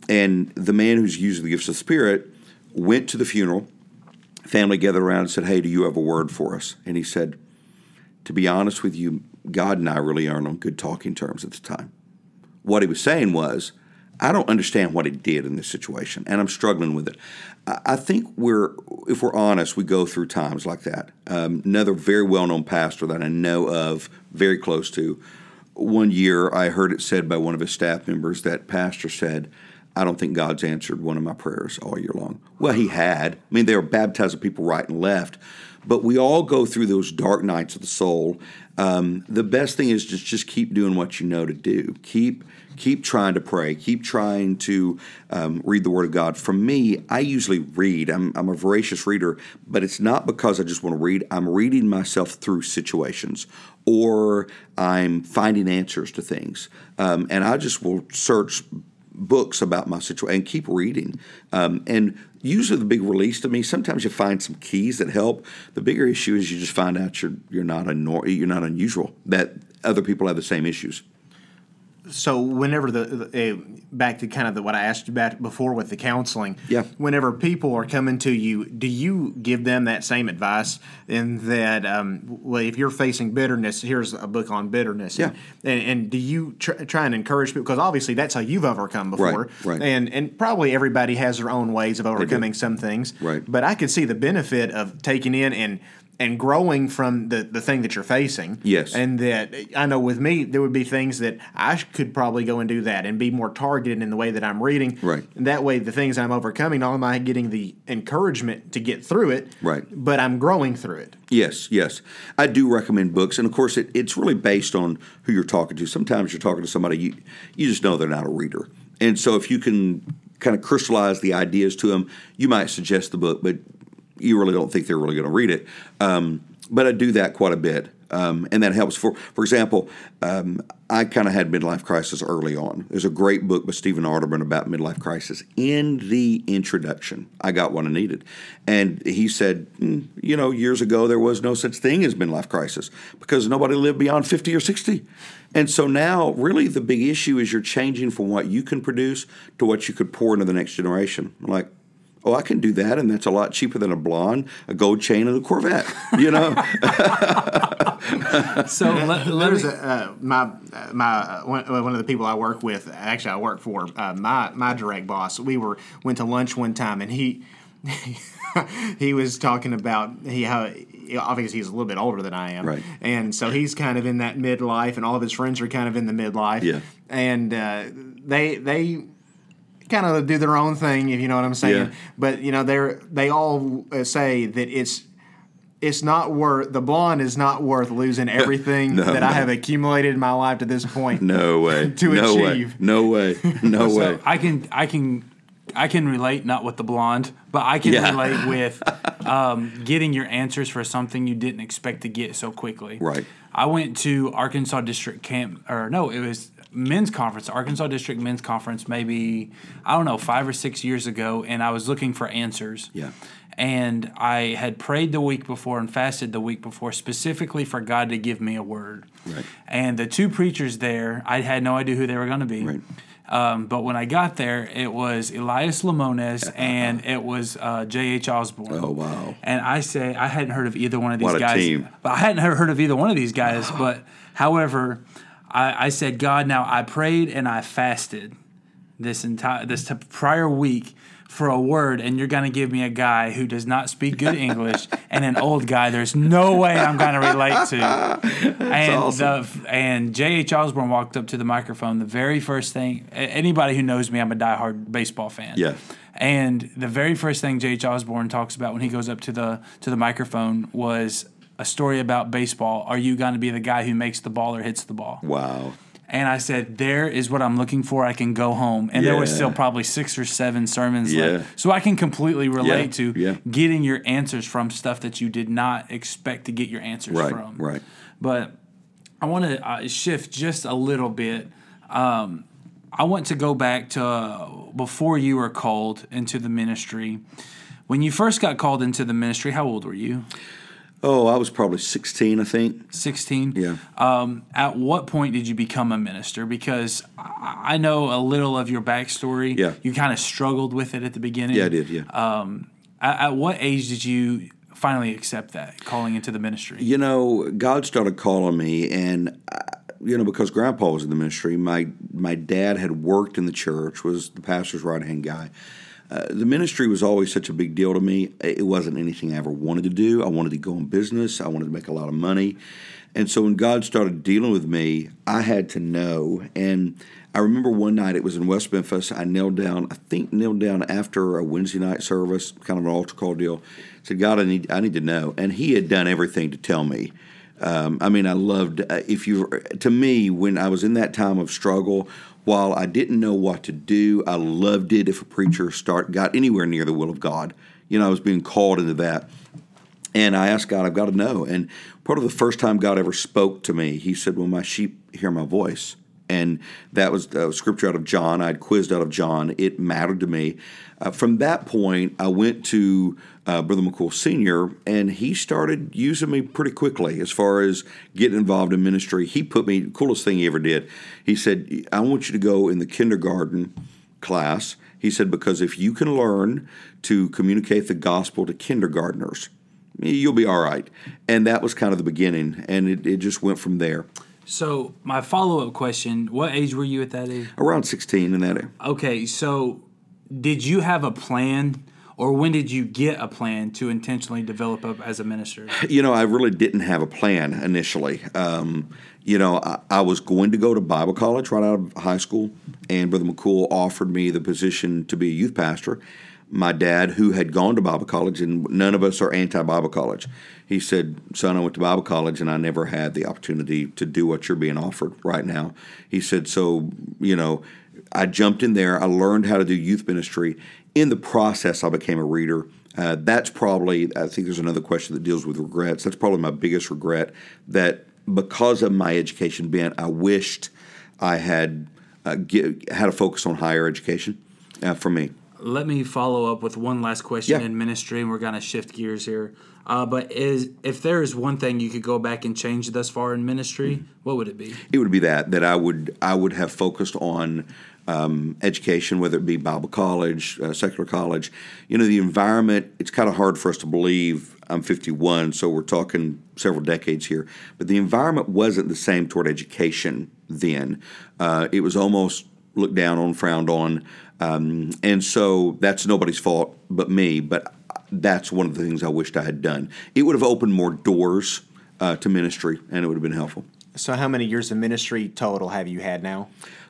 And the man who's used to the gifts of the Spirit went to the funeral. Family gathered around and said, "Hey, do you have a word for us?" And he said, "To be honest with you, God and I really aren't on good talking terms at the time." What he was saying was, I don't understand what it did in this situation, and I'm struggling with it. I think we're, if we're honest, we go through times like that. Um, another very well-known pastor that I know of, very close to, one year I heard it said by one of his staff members that pastor said, "I don't think God's answered one of my prayers all year long." Well, he had. I mean, they were baptizing people right and left. But we all go through those dark nights of the soul. Um, the best thing is just just keep doing what you know to do. Keep keep trying to pray. Keep trying to um, read the Word of God. For me, I usually read. I'm, I'm a voracious reader, but it's not because I just want to read. I'm reading myself through situations, or I'm finding answers to things. Um, and I just will search books about my situation and keep reading. Um, and usually the big release to me, sometimes you find some keys that help. The bigger issue is you just find out you're you're not unor- you're not unusual, that other people have the same issues. So whenever the, the uh, back to kind of the, what I asked you about before with the counseling, yeah. whenever people are coming to you, do you give them that same advice in that, um, well, if you're facing bitterness, here's a book on bitterness. Yeah. And, and, and do you tr- try and encourage people? Because obviously that's how you've overcome before. Right, right. And, and probably everybody has their own ways of overcoming some things. Right. But I could see the benefit of taking in and and growing from the, the thing that you're facing. Yes. And that, I know with me, there would be things that I could probably go and do that and be more targeted in the way that I'm reading. Right. And that way, the things I'm overcoming, not only am I getting the encouragement to get through it, right. but I'm growing through it. Yes, yes. I do recommend books. And, of course, it, it's really based on who you're talking to. Sometimes you're talking to somebody, you, you just know they're not a reader. And so if you can kind of crystallize the ideas to them, you might suggest the book, but you really don't think they're really going to read it. Um, but I do that quite a bit, um, and that helps. For for example, um, I kind of had midlife crisis early on. There's a great book by Stephen Arterburn about midlife crisis. In the introduction, I got what I needed. And he said, mm, you know, years ago there was no such thing as midlife crisis because nobody lived beyond fifty or sixty. And so now really the big issue is you're changing from what you can produce to what you could pour into the next generation. Like, oh, I can do that, and that's a lot cheaper than a blonde, a gold chain, and a Corvette, you know? So let, let there's me. A, uh, my, my, uh, one, one of the people I work with, actually I work for, uh, my, my direct boss, we were went to lunch one time, and he he was talking about he how obviously he's a little bit older than I am, right. and so he's kind of in that midlife, and all of his friends are kind of in the midlife, yeah. and uh, they they... kind of do their own thing, if you know what I'm saying. Yeah. But you know, they they all say that it's it's not worth the blonde is not worth losing everything no, that no. I have accumulated in my life to this point. No way to no achieve. Way. No way. No so way. I can I can I can relate not with the blonde, but I can yeah. relate with um, getting your answers for something you didn't expect to get so quickly. Right. I went to Arkansas District camp, or no, it was. men's conference, Arkansas District men's conference, maybe, I don't know, five or six years ago, and I was looking for answers. Yeah. And I had prayed the week before and fasted the week before specifically for God to give me a word. Right. And the two preachers there, I had no idea who they were going to be. Right. Um, but when I got there, it was Elias Lemones and it was uh, J H. Osborne. Oh, wow. And I say, I hadn't heard of either one of these what a guys. Team. But I hadn't heard of either one of these guys. But however, I, I said, God, now I prayed and I fasted this entire this t- prior week for a word, and you're going to give me a guy who does not speak good English and an old guy there's no way I'm going to relate to. That's and awesome. the, and J H. Osborne walked up to the microphone. The very first thing, anybody who knows me, I'm a diehard baseball fan. Yeah. And the very first thing J H. Osborne talks about when he goes up to the to the microphone was a story about baseball. Are you going to be the guy who makes the ball or hits the ball? Wow. And I said, there is what I'm looking for. I can go home. And yeah. there was still probably six or seven sermons yeah. left. So I can completely relate yeah. to yeah. getting your answers from stuff that you did not expect to get your answers right. from. Right. But I want to uh, shift just a little bit. Um, I want to go back to uh, before you were called into the ministry. When you first got called into the ministry, how old were you? Oh, I was probably sixteen, I think. sixteen? Yeah. Um, at what point did you become a minister? Because I know a little of your backstory. Yeah. You kind of struggled with it at the beginning. Yeah, I did, yeah. Um, at what age did you finally accept that, calling into the ministry? You know, God started calling me, and, I, you know, because Grandpa was in the ministry, my, my dad had worked in the church, was the pastor's right-hand guy. Uh, the ministry was always such a big deal to me. It wasn't anything I ever wanted to do. I wanted to go in business. I wanted to make a lot of money. And so when God started dealing with me, I had to know. And I remember one night, it was in West Memphis. I knelt down, I think knelt down after a Wednesday night service, kind of an altar call deal. I said, God, I need I need to know. And he had done everything to tell me. Um, I mean, I loved, uh, if you, to me, when I was in that time of struggle, while I didn't know what to do, I loved it if a preacher start got anywhere near the will of God. You know, I was being called into that. And I asked God, I've got to know. And part of the first time God ever spoke to me, he said, well, my sheep hear my voice. And that was uh, scripture out of John. I had quizzed out of John. It mattered to me. Uh, from that point, I went to uh, Brother McCool Senior, and he started using me pretty quickly as far as getting involved in ministry. He put me, the coolest thing he ever did, he said, I want you to go in the kindergarten class. He said, because if you can learn to communicate the gospel to kindergartners, you'll be all right. And that was kind of the beginning, and it, it just went from there. So my follow-up question, what age were you at that age? Around sixteen in that age. Okay, so did you have a plan, or when did you get a plan to intentionally develop up as a minister? You know, I really didn't have a plan initially. Um, you know, I, I was going to go to Bible college right out of high school, and Brother McCool offered me the position to be a youth pastor. My dad, who had gone to Bible college, and none of us are anti-Bible college, he said, son, I went to Bible college, and I never had the opportunity to do what you're being offered right now. He said, so, you know, I jumped in there. I learned how to do youth ministry. In the process, I became a reader. Uh, that's probably, I think there's another question that deals with regrets. That's probably my biggest regret, that because of my education bent, I wished I had uh, get, had a focus on higher education uh, for me. Let me follow up with one last question yeah. in ministry, and we're going to shift gears here. Uh, but is if there is one thing you could go back and change thus far in ministry, mm-hmm. what would it be? It would be that, that I would I would have focused on um, education, whether it be Bible college, uh, secular college. You know, the environment, it's kind of hard for us to believe. I'm fifty-one, so we're talking several decades here. But the environment wasn't the same toward education then. Uh, it was almost looked down on, frowned on. Um, and so that's nobody's fault but me, but that's one of the things I wished I had done. It would have opened more doors uh, to ministry, and it would have been helpful. So how many years of ministry total have you had now?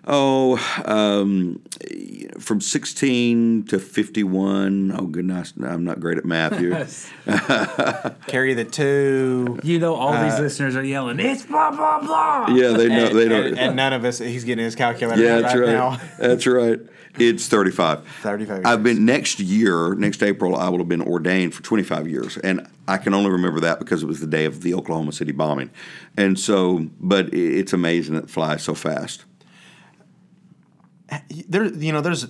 Oh, um, from sixteen to fifty-one. Oh, goodness. I'm not great at math here. Carry the two. You know, all uh, these listeners are yelling, it's blah, blah, blah. Yeah, they know. And, they know. And, and none of us, he's getting his calculator yeah, that's right, right now. That's right. It's thirty-five. thirty-five years. I've been, next year, next April, I will have been ordained for twenty-five years. And I can only remember that because it was the day of the Oklahoma City bombing. And so, but it's amazing it flies so fast. There, you know, there's,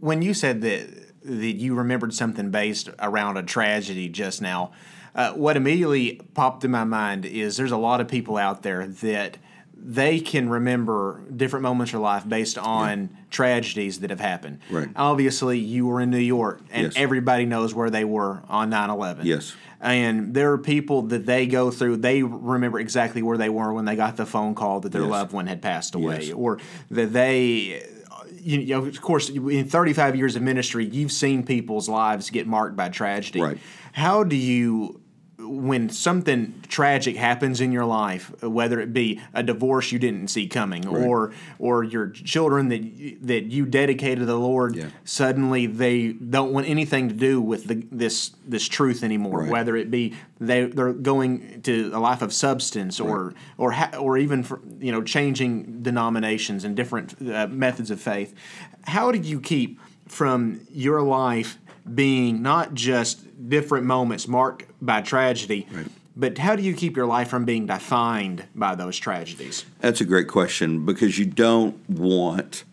when you said that that you remembered something based around a tragedy just now. Uh, what immediately popped in my mind is there's a lot of people out there that they can remember different moments of their life based on yeah. tragedies that have happened. Right. Obviously, you were in New York, and yes. everybody knows where they were on nine eleven. Yes. And there are people that they go through, they remember exactly where they were when they got the phone call that their yes. loved one had passed away, yes. or that they... You know, of course, in thirty-five years of ministry, you've seen people's lives get marked by tragedy. Right. How do you, when something tragic happens in your life, whether it be a divorce you didn't see coming, right. or or your children that that you dedicated to the Lord, yeah. suddenly they don't want anything to do with the, this this truth anymore. Right. Whether it be they they're going to a life of substance, right. or or ha- or even for, you know, changing denominations and different uh, methods of faith. How do you keep from your life being not just different moments marked by tragedy, right. but how do you keep your life from being defined by those tragedies? That's a great question, because you don't want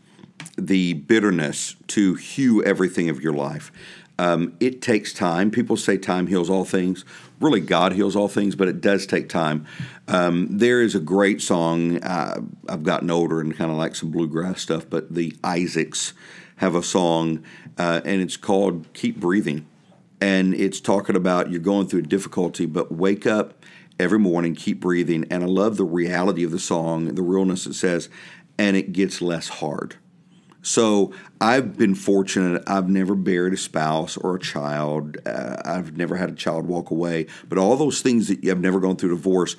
the bitterness to hew everything of your life. Um, it takes time. People say time heals all things. Really, God heals all things, but it does take time. Um, there is a great song. Uh, I've gotten older and kind of like some bluegrass stuff, but the Isaacs have a song, uh, and it's called Keep Breathing. And it's talking about you're going through difficulty, but wake up every morning, keep breathing. And I love the reality of the song, the realness it says, and it gets less hard. So I've been fortunate. I've never buried a spouse or a child. Uh, I've never had a child walk away. But all those things that I've never gone through divorce,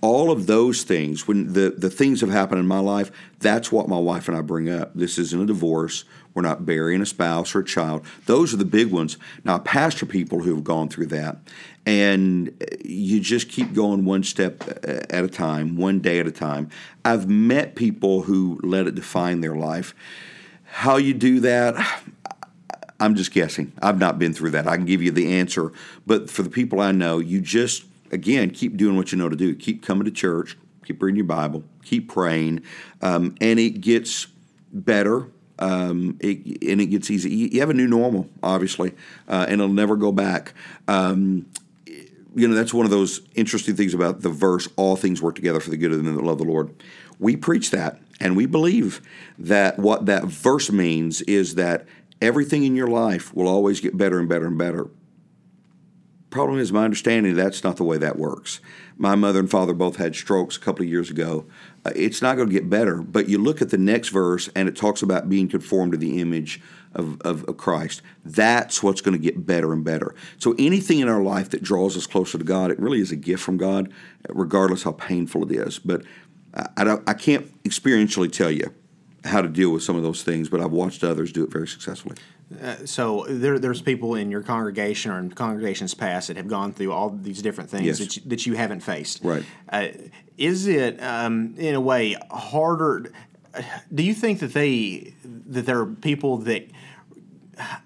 all of those things, when the, the things have happened in my life, that's what my wife and I bring up. This isn't a divorce. We're not burying a spouse or a child. Those are the big ones. Now, I pastor people who have gone through that, and you just keep going one step at a time, one day at a time. I've met people who let it define their life. How you do that, I'm just guessing. I've not been through that. I can give you the answer. But for the people I know, you just, again, keep doing what you know to do. Keep coming to church. Keep reading your Bible. Keep praying. Um, and it gets better. Um, it, and it gets easy. You have a new normal, obviously, uh, and it'll never go back. Um, you know, that's one of those interesting things about the verse, all things work together for the good of them that love the Lord. We preach that, and we believe that what that verse means is that everything in your life will always get better and better and better. Problem is, my understanding, that's not the way that works. My mother and father both had strokes a couple of years ago. Uh, it's not going to get better, but you look at the next verse, and it talks about being conformed to the image of, of, of Christ. That's what's going to get better and better. So anything in our life that draws us closer to God, it really is a gift from God, regardless how painful it is. But I, I, don't, I can't experientially tell you how to deal with some of those things, but I've watched others do it very successfully. Uh, so there, there's people in your congregation or in congregations past that have gone through all these different things yes. that, you, that you haven't faced. Right. Uh, is it, um, in a way, harder? Do you think that they that there are people that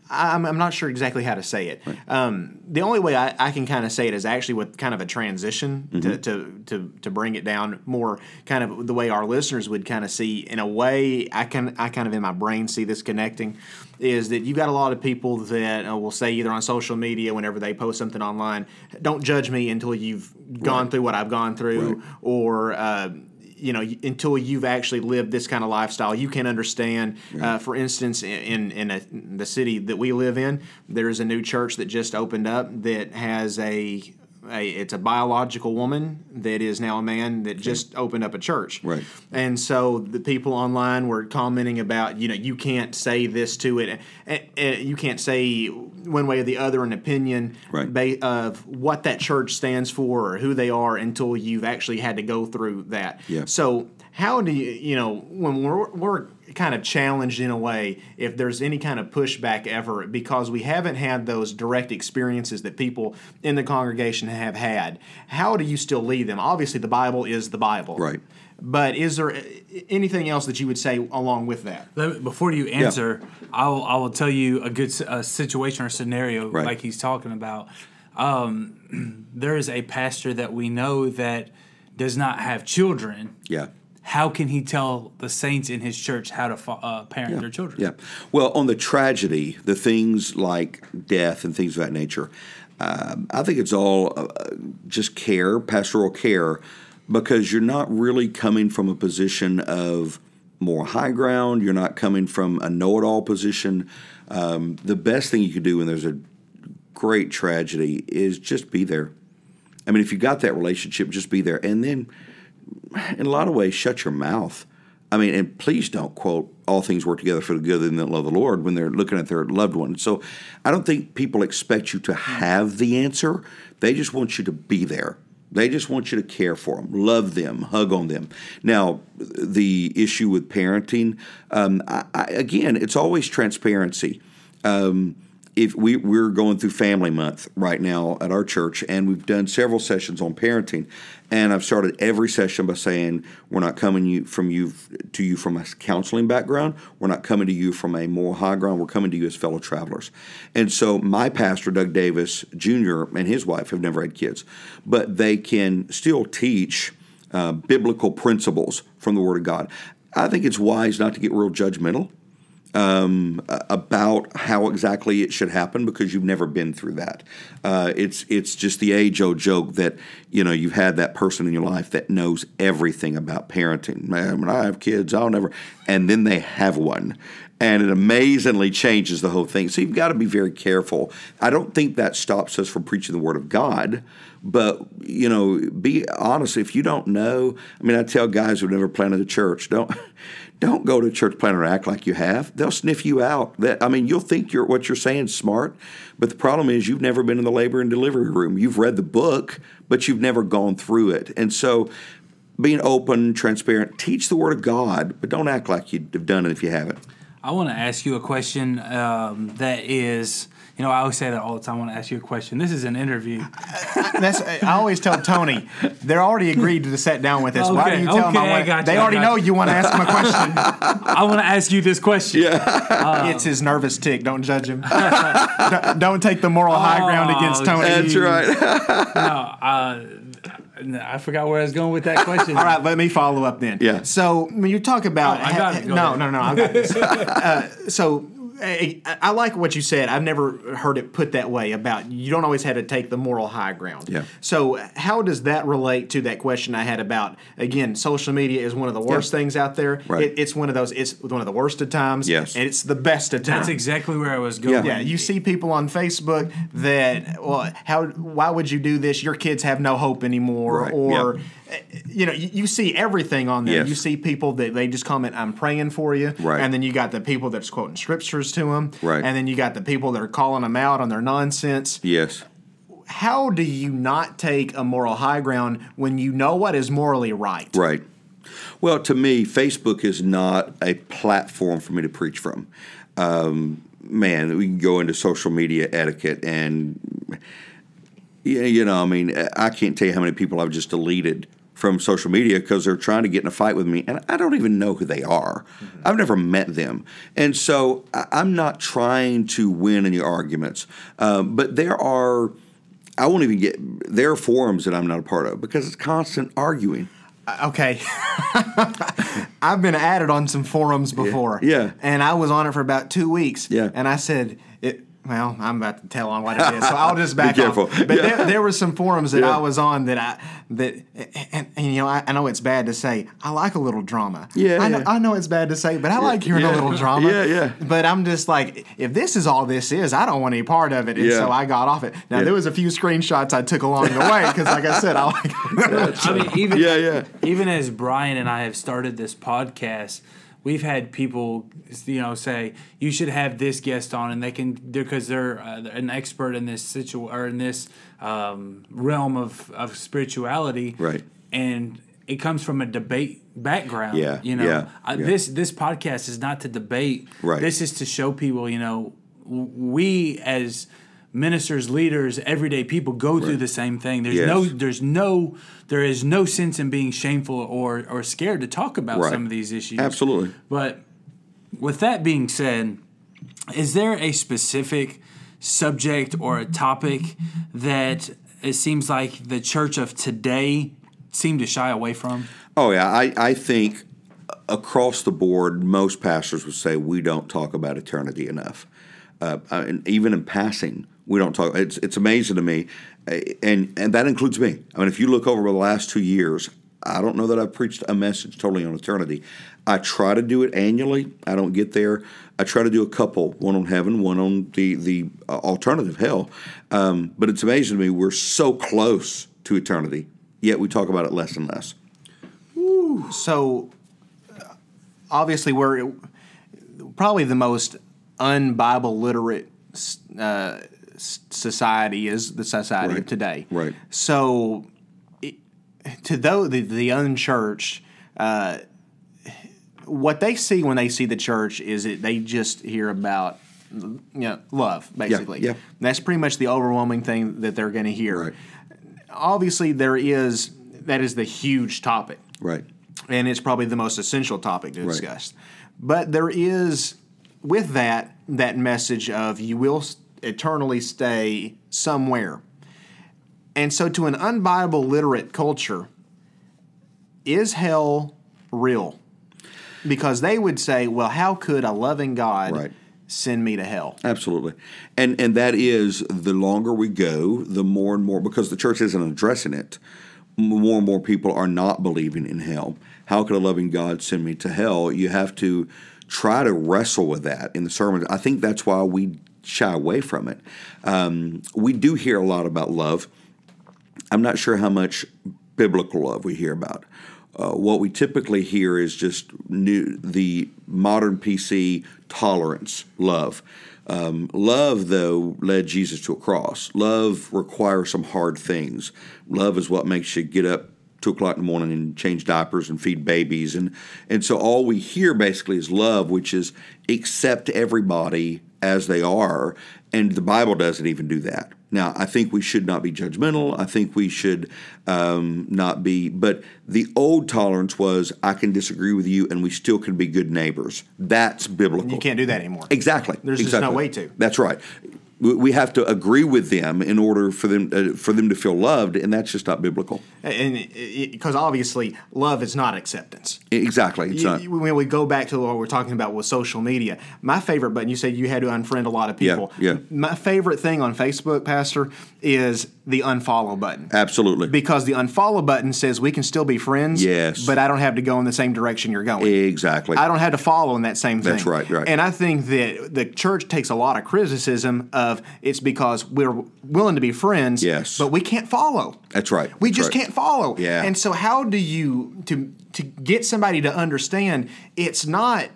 I'm, I'm not sure exactly how to say it. Right. Um, the only way I, I can kind of say it is actually with kind of a transition mm-hmm. to, to, to, to bring it down more kind of the way our listeners would kind of see. In a way, I can I kind of in my brain see this connecting, is that you've got a lot of people that uh, will say either on social media whenever they post something online, don't judge me until you've gone right. through what I've gone through right. or uh, you know, until you've actually lived this kind of lifestyle, you can understand. Yeah. Uh, for instance, in in, a, in the city that we live in, there is a new church that just opened up that has a, a it's a biological woman that is now a man that okay. just opened up a church. Right. And so the people online were commenting about, you know, you can't say this to it, you can't say one way or the other an opinion right. of what that church stands for or who they are until you've actually had to go through that. Yeah. So how do you, you know, when we're, we're kind of challenged in a way, if there's any kind of pushback ever, because we haven't had those direct experiences that people in the congregation have had, how do you still lead them? Obviously, the Bible is the Bible. Right. But is there anything else that you would say along with that? Before you answer, yeah. I will I will tell you a good uh, situation or scenario right. like he's talking about. Um, there is a pastor that we know that does not have children. Yeah. how can he tell the saints in his church how to uh, parent yeah. their children? Yeah. Well, on the tragedy, the things like death and things of that nature, uh, I think it's all uh, just care, pastoral care, because you're not really coming from a position of more high ground. You're not coming from a know-it-all position. Um, the best thing you can do when there's a great tragedy is just be there. I mean, if you got that relationship, just be there. And then, in a lot of ways, shut your mouth. I mean, and please don't quote, all things work together for the good and that love the Lord, when they're looking at their loved one. So I don't think people expect you to have the answer. They just want you to be there. They just want you to care for them, love them, hug on them. Now, the issue with parenting, um, I, I, again, it's always transparency. Um If we, we're going through Family Month right now at our church, and we've done several sessions on parenting, and I've started every session by saying we're not coming you, from you to you from a counseling background. We're not coming to you from a more high ground. We're coming to you as fellow travelers. And so my pastor, Doug Davis Junior, and his wife have never had kids, but they can still teach uh, biblical principles from the Word of God. I think it's wise not to get real judgmental Um, about how exactly it should happen, because you've never been through that. Uh, it's it's just the age-old joke that, you know, you've had that person in your life that knows everything about parenting. Man, when I have kids, I'll never... And then they have one, and it amazingly changes the whole thing. So you've got to be very careful. I don't think that stops us from preaching the Word of God, but, you know, be honest. If you don't know... I mean, I tell guys who've never planted a church, don't... Don't go to a church planter and act like you have. They'll sniff you out. That I mean, you'll think you're what you're saying is smart, but the problem is you've never been in the labor and delivery room. You've read the book, but you've never gone through it. And so being open, transparent, teach the Word of God, but don't act like you've done it if you haven't. I want to ask you a question um, that is... You know, I always say that all the time. I want to ask you a question. This is an interview. That's, I always tell Tony, they're already agreed to sit down with us. Okay, Why do you tell okay, them? I gotcha, they I already gotcha. know you want to ask them a question. I want to ask you this question. Yeah. Um, it's his nervous tick. Don't judge him. don't, don't take the moral oh, high ground against Tony. That's right. no, uh, I forgot where I was going with that question. All right, let me follow up then. Yeah. So when you talk about, oh, I got it. Go no, no, no, no, I got this. uh, so. I like what you said. I've never heard it put that way about you don't always have to take the moral high ground. Yeah. So how does that relate to that question I had about, again, social media is one of the worst yeah. things out there. Right. It, it's one of those, it's one of the worst of times. Yes. And it's the best of times. That's exactly where I was going. Yeah. yeah. You see people on Facebook that, well, how, why would you do this? Your kids have no hope anymore. Right. Or... Yep. You know, you see everything on there. Yes. You see people that they just comment, I'm praying for you. Right. And then you got the people that's quoting scriptures to them. Right. And then you got the people that are calling them out on their nonsense. Yes. How do you not take a moral high ground when you know what is morally right? Right. Well, to me, Facebook is not a platform for me to preach from. Um, man, we can go into social media etiquette and... Yeah, you know, I mean, I can't tell you how many people I've just deleted from social media because they're trying to get in a fight with me, and I don't even know who they are. Mm-hmm. I've never met them. And so I'm not trying to win any arguments. Um, but there are – I won't even get – there are forums that I'm not a part of because it's constant arguing. Okay. I've been added on some forums before. Yeah. yeah. And I was on it for about two weeks. Yeah. And I said – it. Well, I'm about to tell on what it is, so I'll just back off. But yeah. there, there were some forums that yeah. I was on that I that and, and you know I, I know it's bad to say I like a little drama. Yeah, I know, yeah. I know it's bad to say, but I yeah. like hearing yeah. a little drama. Yeah, yeah. But I'm just like, if this is all this is, I don't want any part of it, and yeah. so I got off it. Now yeah. there was a few screenshots I took along the way because, like I said, I like. I mean, even yeah, yeah. even as Brian and I have started this podcast. We've had people, you know, say you should have this guest on, and they can because they're, uh, they're an expert in this situ or in this um, realm of, of spirituality, right? And it comes from a debate background. Yeah, you know, yeah, I, yeah. this this podcast is not to debate. Right. This is to show people, you know, we as ministers, leaders, everyday people go right. through the same thing. There's yes. no, there's no, there is no sense in being shameful or or scared to talk about right. some of these issues. Absolutely. But with that being said, is there a specific subject or a topic that it seems like the church of today seem to shy away from? Oh, yeah. I, I think across the board, most pastors would say we don't talk about eternity enough. Uh, and even in passing, we don't talk. It's it's amazing to me, and and that includes me. I mean, if you look over the last two years, I don't know that I've preached a message totally on eternity. I try to do it annually. I don't get there. I try to do a couple, one on heaven, one on the, the alternative hell. Um, but it's amazing to me we're so close to eternity, yet we talk about it less and less. Woo. So obviously we're probably the most un-Bible literate uh, society is the society right. of today. Right. So it, to those, the, the unchurched, uh, what they see when they see the church is it, they just hear about, you know, love, basically. Yeah, yeah. That's pretty much the overwhelming thing that they're going to hear. Right. Obviously, there is that is the huge topic. Right. And it's probably the most essential topic to discuss. Right. But there is, with that, that message of you will eternally stay somewhere. And so to an un-Bible literate culture, is hell real? Because they would say, well, how could a loving God right. send me to hell? Absolutely. And and that is, the longer we go, the more and more, because the church isn't addressing it, more and more people are not believing in hell. How could a loving God send me to hell? You have to try to wrestle with that in the sermon. I think that's why we shy away from it. Um, we do hear a lot about love. I'm not sure how much biblical love we hear about. Uh, what we typically hear is just new, the modern P C tolerance, love. Um, love, though, led Jesus to a cross. Love requires some hard things. Love is what makes you get up two o'clock in the morning and change diapers and feed babies. And, and so all we hear basically is love, which is accept everybody as they are, and the Bible doesn't even do that. Now, I think we should not be judgmental. I think we should um, not be. But the old tolerance was, I can disagree with you, and we still can be good neighbors. That's biblical. You can't do that anymore. Exactly. There's exactly. just no way to. That's right. We have to agree with them in order for them uh, for them to feel loved, and that's just not biblical. And because obviously, love is not acceptance. Exactly, it's you, not. When we go back to what we're talking about with social media, my favorite button. You said you had to unfriend a lot of people. Yeah, yeah. My favorite thing on Facebook, Pastor, is the unfollow button. Absolutely. Because the unfollow button says we can still be friends. Yes. But I don't have to go in the same direction you're going. Exactly. I don't have to follow in that same thing. That's right. Right. And I think that the church takes a lot of criticism of. It's because we're willing to be friends, yes. but we can't follow. That's right. We That's just right. can't follow. Yeah. And so how do you, to to get somebody to understand it's not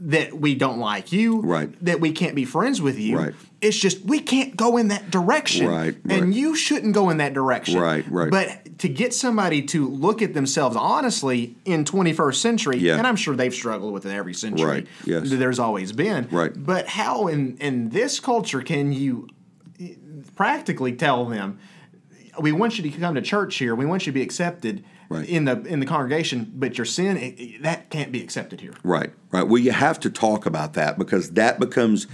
that we don't like you, right. that we can't be friends with you. Right. It's just we can't go in that direction, right, right. and you shouldn't go in that direction. Right, right. But to get somebody to look at themselves honestly in twenty-first century, yeah. and I'm sure they've struggled with it every century. Right, yes. There's always been. Right. But how in, in this culture can you practically tell them, we want you to come to church here, we want you to be accepted right. in the in the congregation, but your sin, it, it, that can't be accepted here. Right, right. Well, you have to talk about that because that becomes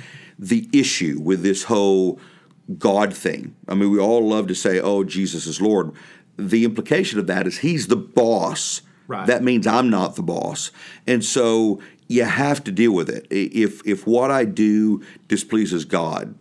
the issue with this whole God thing. I mean, we all love to say, oh, Jesus is Lord. The implication of that is he's the boss. Right. That means I'm not the boss. And so you have to deal with it. If if what I do displeases God,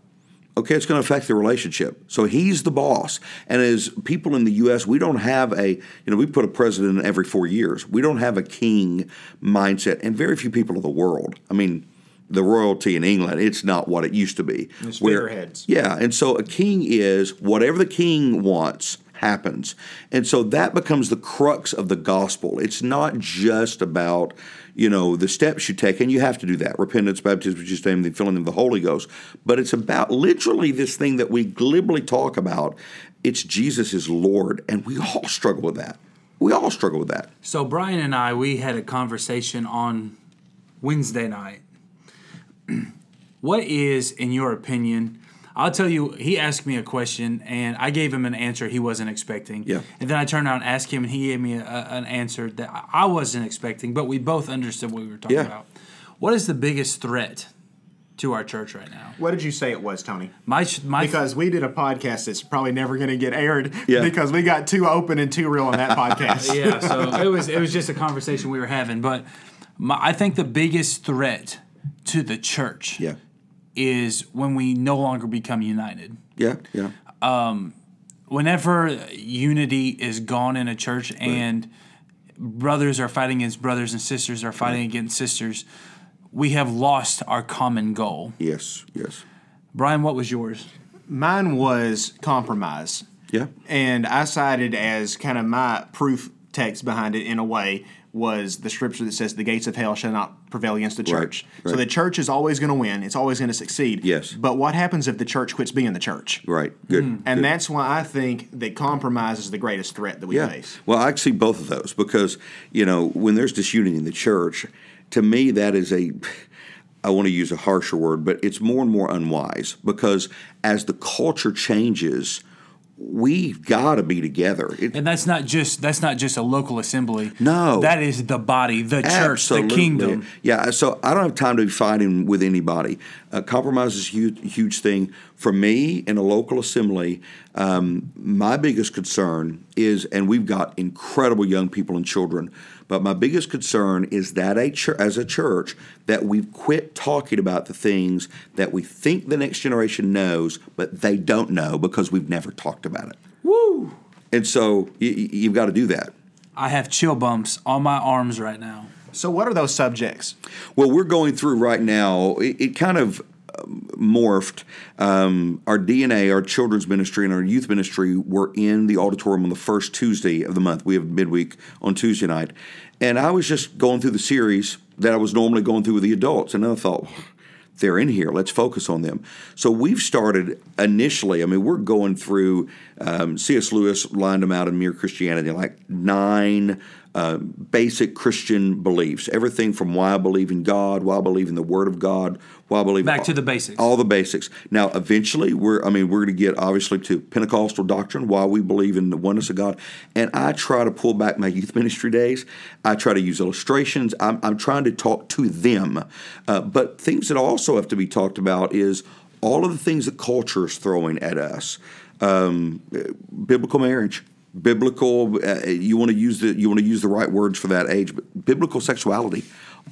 okay, it's going to affect the relationship. So he's the boss. And as people in the U S, we don't have a, you know, we put a president in every four years. We don't have a king mindset. And very few people in the world. I mean, the royalty in England, it's not what it used to be. It's figureheads. Yeah, and so a king is whatever the king wants happens. And so that becomes the crux of the gospel. It's not just about, you know, the steps you take, and you have to do that, repentance, baptism, just name, the filling of the Holy Ghost. But it's about literally this thing that we glibly talk about. It's Jesus is Lord, and we all struggle with that. We all struggle with that. So Brian and I, we had a conversation on Wednesday night. What is, in your opinion, I'll tell you, he asked me a question, and I gave him an answer he wasn't expecting. Yeah. And then I turned around and asked him, and he gave me a, an answer that I wasn't expecting, but we both understood what we were talking yeah. about. What is the biggest threat to our church right now. What did you say it was, Tony? My, my Because we did a podcast that's probably never going to get aired yeah. because we got too open and too real on that podcast. yeah, so it was it was just a conversation we were having. But my, I think the biggest threat to the church yeah. is when we no longer become united. Yeah, yeah. Um, whenever unity is gone in a church right. and brothers are fighting against brothers and sisters are fighting right. against sisters, we have lost our common goal. Yes, yes. Brian, what was yours? Mine was compromise. Yeah. And I cited as kind of my proof text behind it in a way was the scripture that says the gates of hell shall not prevail against the church. Right, right. So the church is always going to win. It's always going to succeed. Yes. But what happens if the church quits being the church? Right. Good. Mm. And Good. That's why I think that compromise is the greatest threat that we yeah. face. Well, I see both of those because, you know, when there's disunity in the church, to me, that is a, I want to use a harsher word, but it's more and more unwise because as the culture changes, we've got to be together. It, and that's not just that's not just a local assembly. No. That is the body, the absolutely. Church, the kingdom. Yeah, so I don't have time to be fighting with anybody. Uh, compromise is a huge, huge thing. For me, in a local assembly, um, my biggest concern is, and we've got incredible young people and children, but my biggest concern is that a ch- as a church that we've quit talking about the things that we think the next generation knows, but they don't know because we've never talked about it. Woo! And so y- y- you've got to do that. I have chill bumps on my arms right now. So what are those subjects? Well, we're going through right now, it, it kind of morphed. Um, our D N A, our children's ministry, and our youth ministry were in the auditorium on the first Tuesday of the month. We have midweek on Tuesday night. And I was just going through the series that I was normally going through with the adults. And I thought, they're in here. Let's focus on them. So we've started initially, I mean, we're going through, um, C S Lewis lined them out in Mere Christianity, like nine uh, basic Christian beliefs. Everything from why I believe in God, why I believe in the Word of God, why I believe Back all, to the basics. All the basics. Now, eventually, we're I mean, we're going to get, obviously, to Pentecostal doctrine, why we believe in the oneness of God. And I try to pull back my youth ministry days. I try to use illustrations. I'm, I'm trying to talk to them. Uh, but things that also have to be talked about is all of the things that culture is throwing at us. Um, biblical marriage. Biblical, uh, you want to use the you want to use the right words for that age, but biblical sexuality,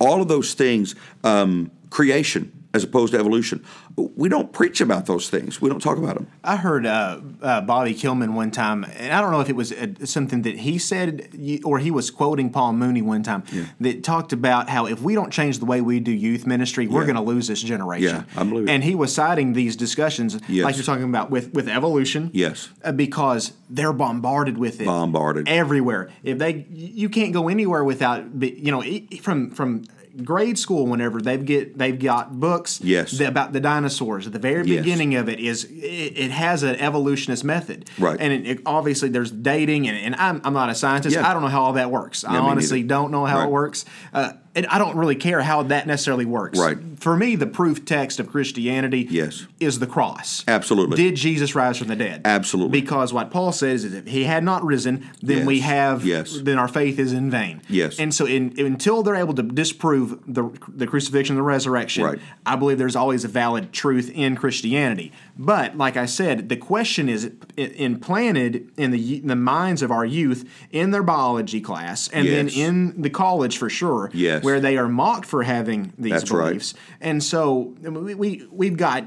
all of those things, um, creation as opposed to evolution. We don't preach about those things. We don't talk about them. I heard uh, uh, Bobby Kilman one time, and I don't know if it was uh, something that he said or he was quoting Paul Mooney one time yeah. that talked about how if we don't change the way we do youth ministry, we're yeah. going to lose this generation. Yeah, I believe it. And he was citing these discussions, yes. like you're talking about, with, with evolution. Yes. Uh, because they're bombarded with it. Bombarded. Everywhere. If they, you can't go anywhere without, you know, from from grade school whenever they've get they've got books yes. that, about the dinosaurs at the very yes. beginning of it is it, it has an evolutionist method right and it, it, obviously there's dating and, and I'm I'm not a scientist yeah. I don't know how all that works yeah, I honestly don't know how right. it works uh, and I don't really care how that necessarily works right for me the proof text of Christianity yes. is the cross absolutely did Jesus rise from the dead absolutely because what Paul says is if he had not risen then yes. we have yes. then our faith is in vain yes and so in, until they're able to disprove The, the crucifixion and the resurrection, right. I believe there's always a valid truth in Christianity. But, like I said, the question is implanted in the, in the minds of our youth in their biology class and yes. then in the college for sure, yes. where they are mocked for having these That's beliefs. Right. And so we, we, we've got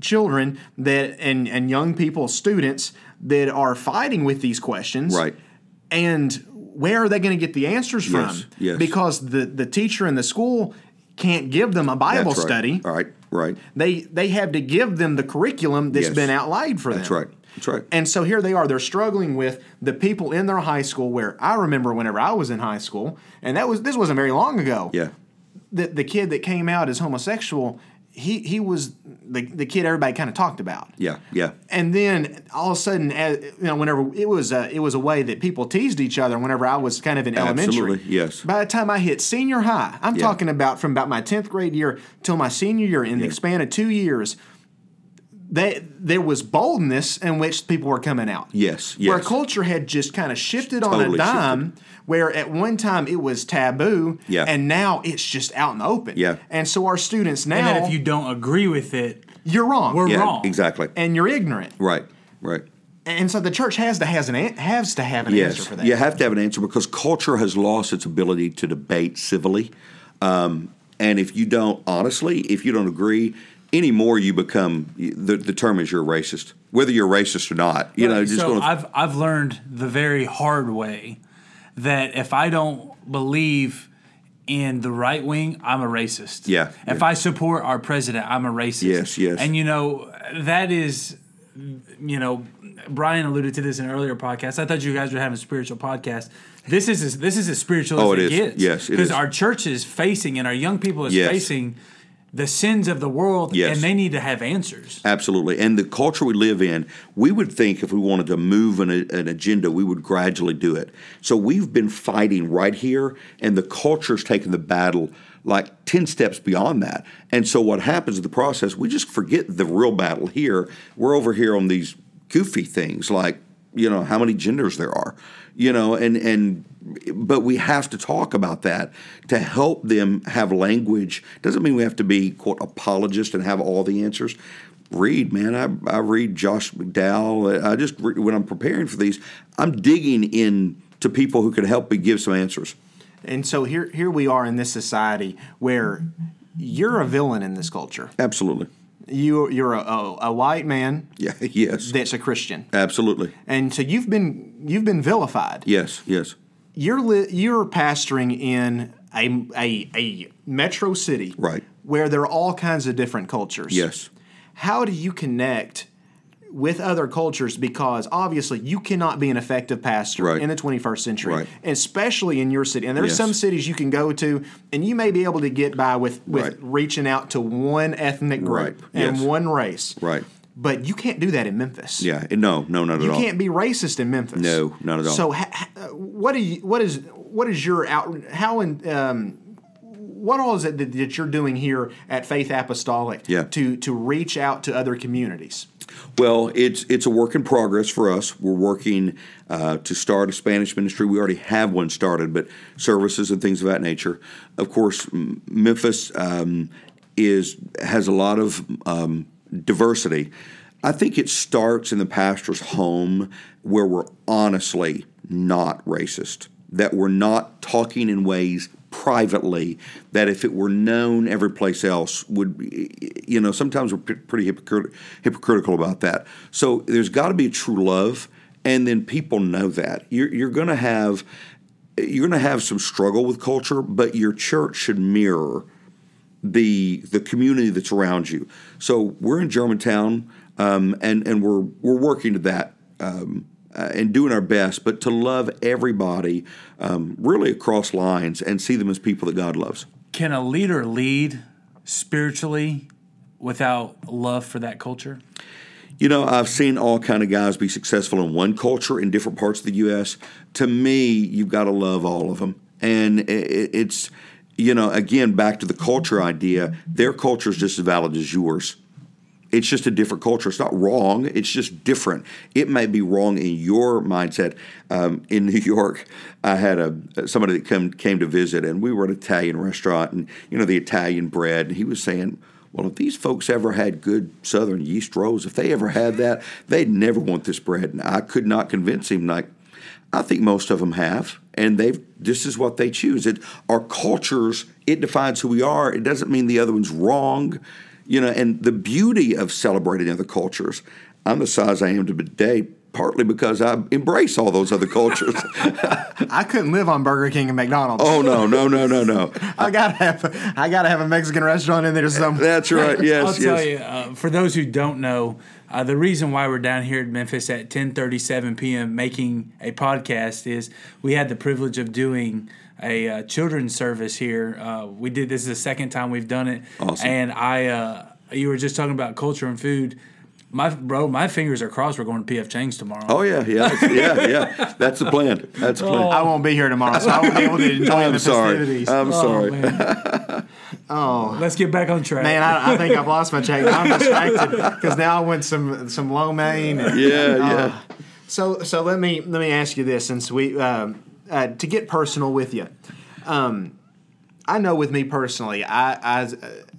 children that and, and young people, students, that are fighting with these questions. Right. And where are they going to get the answers from? Yes, yes. Because the, the teacher in the school can't give them a Bible that's right. study. Right, right. They they have to give them the curriculum that's yes. been outlined for that's them. That's right. That's right. And so here they are. They're struggling with the people in their high school where I remember whenever I was in high school, and that was this wasn't very long ago. Yeah. The, the kid that came out as homosexual, he he was the the kid everybody kind of talked about. Yeah, yeah. And then all of a sudden, as, you know, whenever it was a, it was a way that people teased each other. Whenever I was kind of in Absolutely, elementary, yes. By the time I hit senior high, I'm yeah. talking about from about my tenth grade year till my senior year in yeah. the span of two years. They, there was boldness in which people were coming out. Yes, yes. Where culture had just kind of shifted totally on a dime, shifted. Where at one time it was taboo, yeah. and now it's just out in the open. Yeah. And so our students now... And that if you don't agree with it... You're wrong. We're yeah, wrong. Exactly. And you're ignorant. Right, right. And so the church has to has an has to have an yes, answer for that. You have to have an answer because culture has lost its ability to debate civilly. Um, and if you don't, honestly, if you don't agree... Anymore, you become the, the term is you're racist, whether you're racist or not. You right. know, just so going to... I've I've learned the very hard way that if I don't believe in the right wing, I'm a racist. Yeah. If yeah. I support our president, I'm a racist. Yes, yes. And you know that is, you know, Brian alluded to this in an earlier podcast. I thought you guys were having a spiritual podcast. This is as, this is as spiritual oh, as it, it is. Gets. Yes, because our church is facing and our young people is yes. facing. The sins of the world, yes. and they need to have answers. Absolutely. And the culture we live in, we would think if we wanted to move an, an agenda, we would gradually do it. So we've been fighting right here, and the culture's taken the battle like ten steps beyond that. And so what happens in the process, we just forget the real battle here. We're over here on these goofy things like, you know, how many genders there are, you know, and, and but we have to talk about that to help them have language. Doesn't mean we have to be, quote, apologist and have all the answers. Read, man. I, I read Josh McDowell. I just, when I'm preparing for these, I'm digging in to people who can help me give some answers. And so here, here we are in this society where you're a villain in this culture. Absolutely. You, you're a, a, a white man. Yeah, yes. That's a Christian. Absolutely. And so you've been you've been vilified. Yes, yes. You're li- you're pastoring in a, a a metro city, right? Where there are all kinds of different cultures. Yes. How do you connect with other cultures? Because obviously you cannot be an effective pastor right. in the twenty-first century, right. especially in your city. And there's yes. some cities you can go to, and you may be able to get by with, with right. reaching out to one ethnic group right. and yes. one race. Right. But you can't do that in Memphis. Yeah. No, no, not at you all. You can't be racist in Memphis. No, not at all. So ha- ha- what, do you, what, is, what is your out – how in, um, what all is it that, that you're doing here at Faith Apostolic yeah. to, to reach out to other communities? Well, it's it's a work in progress for us. We're working uh, to start a Spanish ministry. We already have one started, but services and things of that nature. Of course, Memphis um, is has a lot of um, diversity. I think it starts in the pastor's home where we're honestly not racist, that we're not talking in ways privately that if it were known every place else would, you know, sometimes we're p- pretty hypocrit- hypocritical about that. So there's got to be a true love, and then people know that. You're, you're going to have you're going to have some struggle with culture, but your church should mirror the the community that's around you. So we're in Germantown, um, and and we're we're working to that. Um, Uh, and doing our best, but to love everybody um, really across lines and see them as people that God loves. Can a leader lead spiritually without love for that culture? You know, I've seen all kind of guys be successful in one culture in different parts of the U S To me, you've got to love all of them. And it's, you know, again, back to the culture idea, their culture is just as valid as yours. It's just a different culture. It's not wrong. It's just different. It may be wrong in your mindset. Um, in New York, I had a somebody that come, came to visit, and we were at an Italian restaurant, and, you know, the Italian bread. And he was saying, well, if these folks ever had good Southern yeast rolls, if they ever had that, they'd never want this bread. And I could not convince him, like, I think most of them have, and they've. This is what they choose. It, our cultures, it defines who we are. It doesn't mean the other one's wrong. You know, and the beauty of celebrating other cultures, I'm the size I am today, partly because I embrace all those other cultures. I couldn't live on Burger King and McDonald's. Oh, no, no, no, no, no. I got to have a, I gotta have a Mexican restaurant in there somewhere. That's right, yes, I'll yes. tell you, uh, for those who don't know, uh, the reason why we're down here at Memphis at ten thirty-seven p.m. making a podcast is we had the privilege of doing a uh, children's service here. Uh, we did this is the second time we've done it. Awesome. And I, uh, you were just talking about culture and food. My bro, my fingers are crossed. We're going to P F Chang's tomorrow. Oh yeah, yeah, yeah, yeah. That's the plan. That's the plan. Oh. I won't be here tomorrow, so I won't be able to enjoy I'm the sorry. festivities. I'm oh, sorry. Oh, let's get back on track. Man, I, I think I've lost my track. I'm distracted because now I went some some lo mein. And, yeah, uh, yeah. So so let me let me ask you this, since we um, uh, to get personal with you. Um, I know with me personally, I, I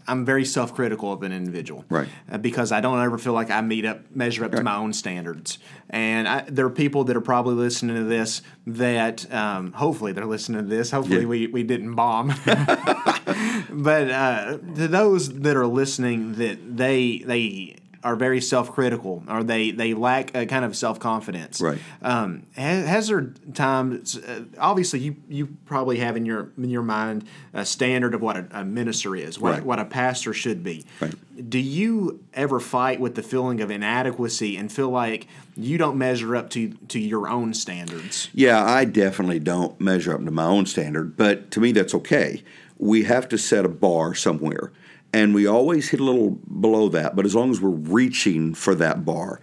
I'm very self-critical of an individual, right? Uh, because I don't ever feel like I meet up, measure up right. to my own standards. And I, there are people that are probably listening to this that um, hopefully they're listening to this. Hopefully yeah. we, we didn't bomb. But uh, to those that are listening, that they they are very self-critical, or they they lack a kind of self-confidence. Right? Um, has, has there times? Uh, obviously, you you probably have in your in your mind a standard of what a, a minister is, what right. what a pastor should be. Right. Do you ever fight with the feeling of inadequacy and feel like you don't measure up to to your own standards? Yeah, I definitely don't measure up to my own standard, but to me that's okay. We have to set a bar somewhere. And we always hit a little below that, but as long as we're reaching for that bar.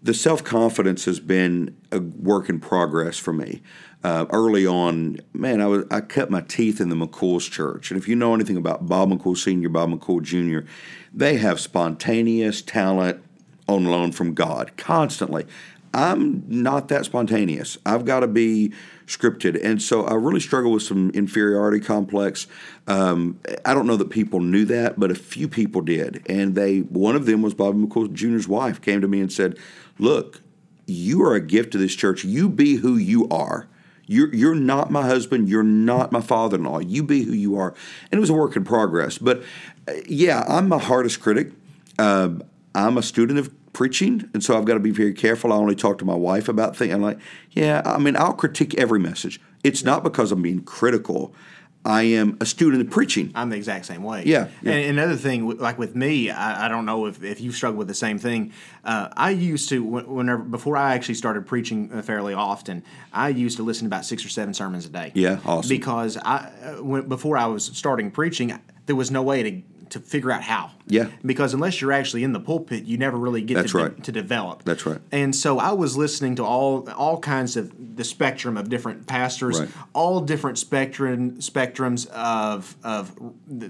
The self-confidence has been a work in progress for me. Uh, early on, man, I, was, I cut my teeth in the McCool's church. And if you know anything about Bob McCool Senior, Bob McCool Junior, they have spontaneous talent on loan from God constantly. I'm not that spontaneous. I've got to be scripted. And so I really struggle with some inferiority complex. Um, I don't know that people knew that, but a few people did. And they, one of them was Bobby McCool Junior's wife, came to me and said, look, you are a gift to this church. You be who you are. You're, you're not my husband. You're not my father-in-law. You be who you are. And it was a work in progress. But, uh, yeah, I'm my hardest critic. Uh, I'm a student of preaching, and so I've got to be very careful. I only talk to my wife about things. I'm like, yeah, I mean, I'll critique every message. It's not because I'm being critical. I am a student of preaching. I'm the exact same way. Yeah. yeah. And another thing, like with me, I, I don't know if, if you struggle with the same thing. Uh, I used to, whenever before I actually started preaching fairly often, I used to listen to about six or seven sermons a day. Yeah, awesome. Because I, when, before I was starting preaching, there was no way to to figure out how. Yeah. Because unless you're actually in the pulpit, you never really get That's to, right. de- to develop. That's right. And so I was listening to all all kinds of the spectrum of different pastors, right. all different spectrum spectrums of of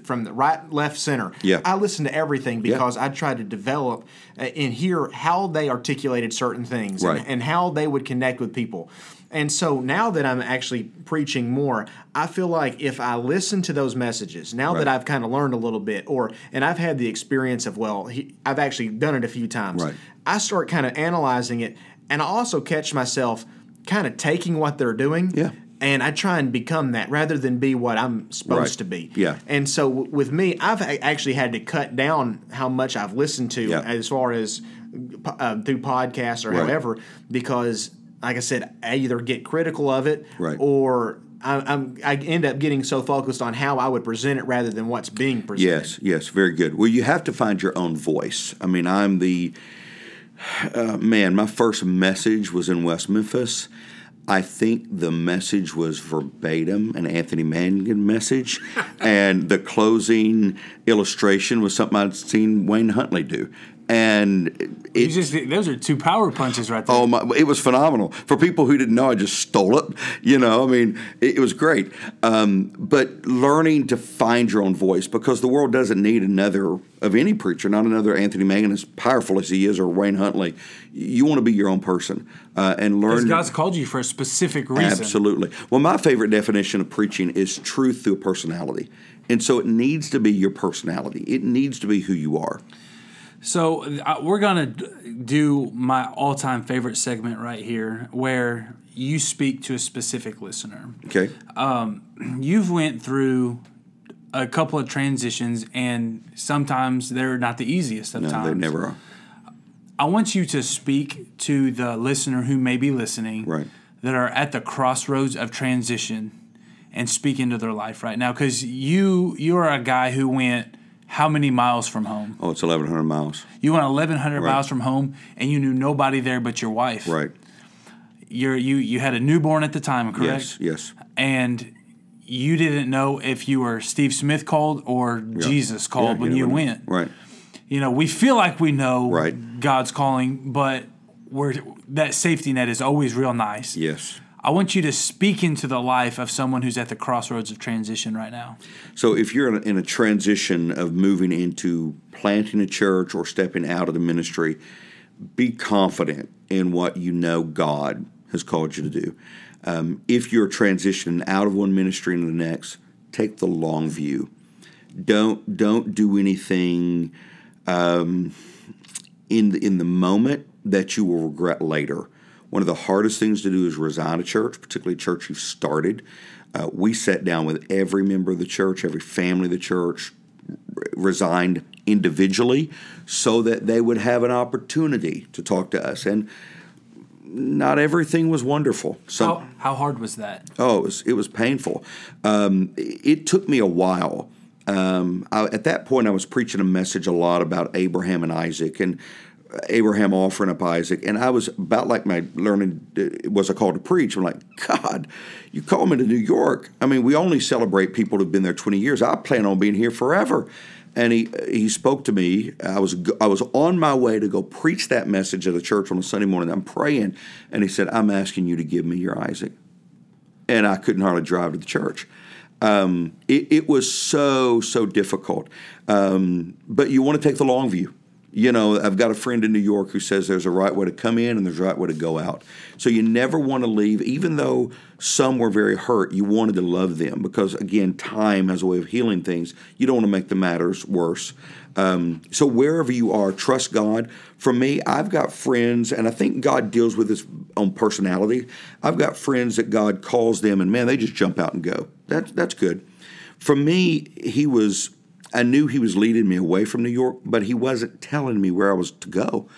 from the right, left, center. Yeah. I listened to everything because yeah. I tried to develop and hear how they articulated certain things right. and, and how they would connect with people. And so now that I'm actually preaching more, I feel like if I listen to those messages, now right. that I've kind of learned a little bit, or and I've had the experience of, well, he, I've actually done it a few times, right. I start kind of analyzing it, and I also catch myself kind of taking what they're doing, yeah. and I try and become that rather than be what I'm supposed right. to be. Yeah. And so w- with me, I've actually had to cut down how much I've listened to yeah. as far as uh, through podcasts or right. however, because – like I said, I either get critical of it right. or I, I'm, I end up getting so focused on how I would present it rather than what's being presented. Yes, yes, very good. Well, you have to find your own voice. I mean, I'm the uh, – man, my first message was in West Memphis. I think the message was verbatim, an Anthony Mangan message, and the closing illustration was something I'd seen Wayne Huntley do. And it, you just, those are two power punches right there. Oh my! It was phenomenal. For people who didn't know, I just stole it. You know, I mean, it, it was great. Um, but learning to find your own voice, because the world doesn't need another of any preacher, not another Anthony Mangan, as powerful as he is, or Wayne Huntley. You want to be your own person uh, and learn. Because God's called you for a specific reason. Absolutely. Well, my favorite definition of preaching is truth through personality, and so it needs to be your personality. It needs to be who you are. So uh, we're going to do my all-time favorite segment right here where you speak to a specific listener. Okay. Um, you've went through a couple of transitions, and sometimes they're not the easiest of no, times. No, they never are. I want you to speak to the listener who may be listening right. that are at the crossroads of transition and speak into their life right now, because you, you are a guy who went – how many miles from home? Oh, it's eleven hundred miles. You went eleven hundred right. miles from home, and you knew nobody there but your wife. Right. You're, you you had a newborn at the time, correct? Yes, yes. And you didn't know if you were Steve Smith called or yeah. Jesus called yeah, when you went. Right. You know, we feel like we know right. God's calling, but we're, that safety net is always real nice. Yes. I want you to speak into the life of someone who's at the crossroads of transition right now. So if you're in a, in a transition of moving into planting a church or stepping out of the ministry, be confident in what you know God has called you to do. Um, if you're transitioning out of one ministry into the next, take the long view. Don't don't do anything um, in the, in the moment that you will regret later. One of the hardest things to do is resign a church, particularly a church you've started. Uh, we sat down with every member of the church, every family of the church, resigned individually so that they would have an opportunity to talk to us. And not everything was wonderful. So, how, how hard was that? Oh, it was, it was painful. Um, it took me a while. Um, I, at that point, I was preaching a message a lot about Abraham and Isaac and Abraham offering up Isaac. And I was about like my learning was a call to preach. I'm like, God, you call me to New York. I mean, we only celebrate people who've been there twenty years. I plan on being here forever. And he he spoke to me. I was I was on my way to go preach that message at a church on a Sunday morning. I'm praying. And he said, I'm asking you to give me your Isaac. And I couldn't hardly drive to the church. Um, it, it was so, so difficult. Um, but you want to take the long view. You know, I've got a friend in New York who says there's a right way to come in and there's a right way to go out. So you never want to leave. Even though some were very hurt, you wanted to love them because, again, time has a way of healing things. You don't want to make the matters worse. Um, so wherever you are, trust God. For me, I've got friends, and I think God deals with this on personality. I've got friends that God calls them, and, man, they just jump out and go. That, that's good. For me, he was... I knew he was leading me away from New York, but he wasn't telling me where I was to go.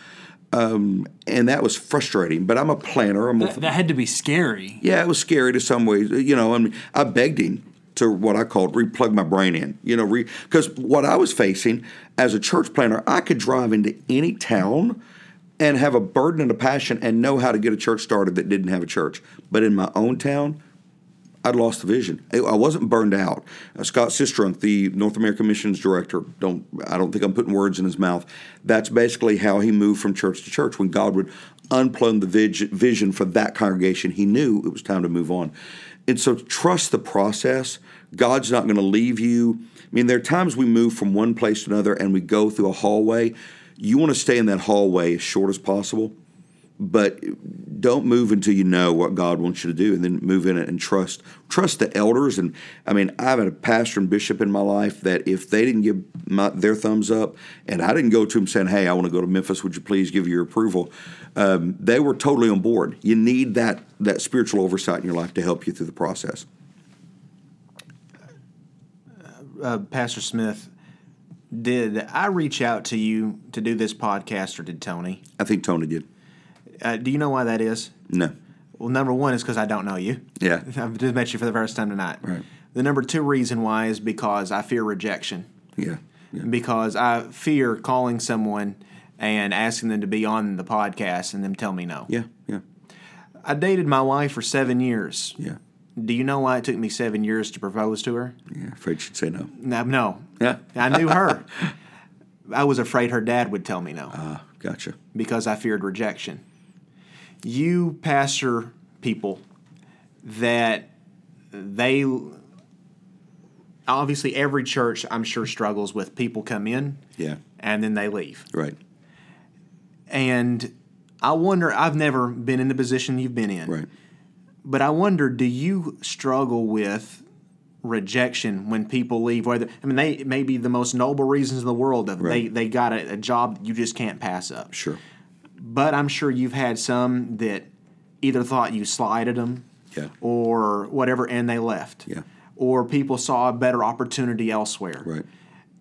Um, and that was frustrating, but I'm a planner. I'm that, a, that had to be scary. Yeah, it was scary to some ways. You know, I mean, I begged him to what I called replug my brain in, you know, because what I was facing as a church planner, I could drive into any town and have a burden and a passion and know how to get a church started that didn't have a church. But in my own town, I'd lost the vision. I wasn't burned out. Uh, Scott Sistrunk, the North American Missions Director, don't I don't think I'm putting words in his mouth. That's basically how he moved from church to church. When God would unplumb the vision for that congregation, he knew it was time to move on. And so trust the process. God's not going to leave you. I mean, there are times we move from one place to another and we go through a hallway. You want to stay in that hallway as short as possible. But don't move until you know what God wants you to do, and then move in it and trust trust the elders. And, I mean, I've had a pastor and bishop in my life that if they didn't give my, their thumbs up, and I didn't go to them saying, hey, I want to go to Memphis, would you please give your approval, um, they were totally on board. You need that that spiritual oversight in your life to help you through the process. Uh, Pastor Smith, did I reach out to you to do this podcast, or did Tony? I think Tony did. Uh, do you know why that is? No. Well, number one is because I don't know you. Yeah. I've just met you for the first time tonight. Right. The number two reason why is because I fear rejection. Yeah. yeah. Because I fear calling someone and asking them to be on the podcast and them tell me no. Yeah, yeah. I dated my wife for seven years. Yeah. Do you know why it took me seven years to propose to her? Yeah, afraid she'd say no. No. no. Yeah. I knew her. I was afraid her dad would tell me no. Ah, uh, gotcha. Because I feared rejection. You pastor people that they obviously every church I'm sure struggles with people come in yeah. and then they leave. Right. And I wonder, I've never been in the position you've been in. Right. But I wonder, do you struggle with rejection when people leave? Whether I mean, they may be the most noble reasons in the world. Of right. They, they got a, a job you just can't pass up. Sure. But I'm sure you've had some that either thought you slighted them yeah. or whatever, and they left. Yeah. Or people saw a better opportunity elsewhere. Right.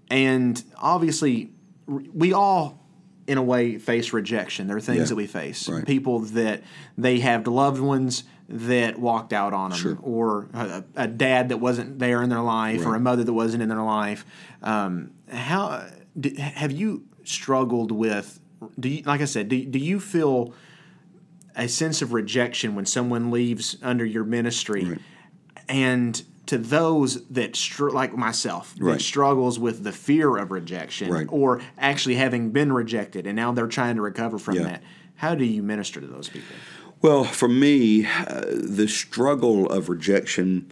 And obviously, we all, in a way, face rejection. There are things yeah. that we face. Right. People that they have loved ones that walked out on them. Sure. Or a, a dad that wasn't there in their life right. or a mother that wasn't in their life. Um, how did, have you struggled with Do you, like I said, do, do you feel a sense of rejection when someone leaves under your ministry? Right. And to those that, str- like myself, right. that struggles with the fear of rejection right. or actually having been rejected and now they're trying to recover from yeah. that, how do you minister to those people? Well, for me, uh, the struggle of rejection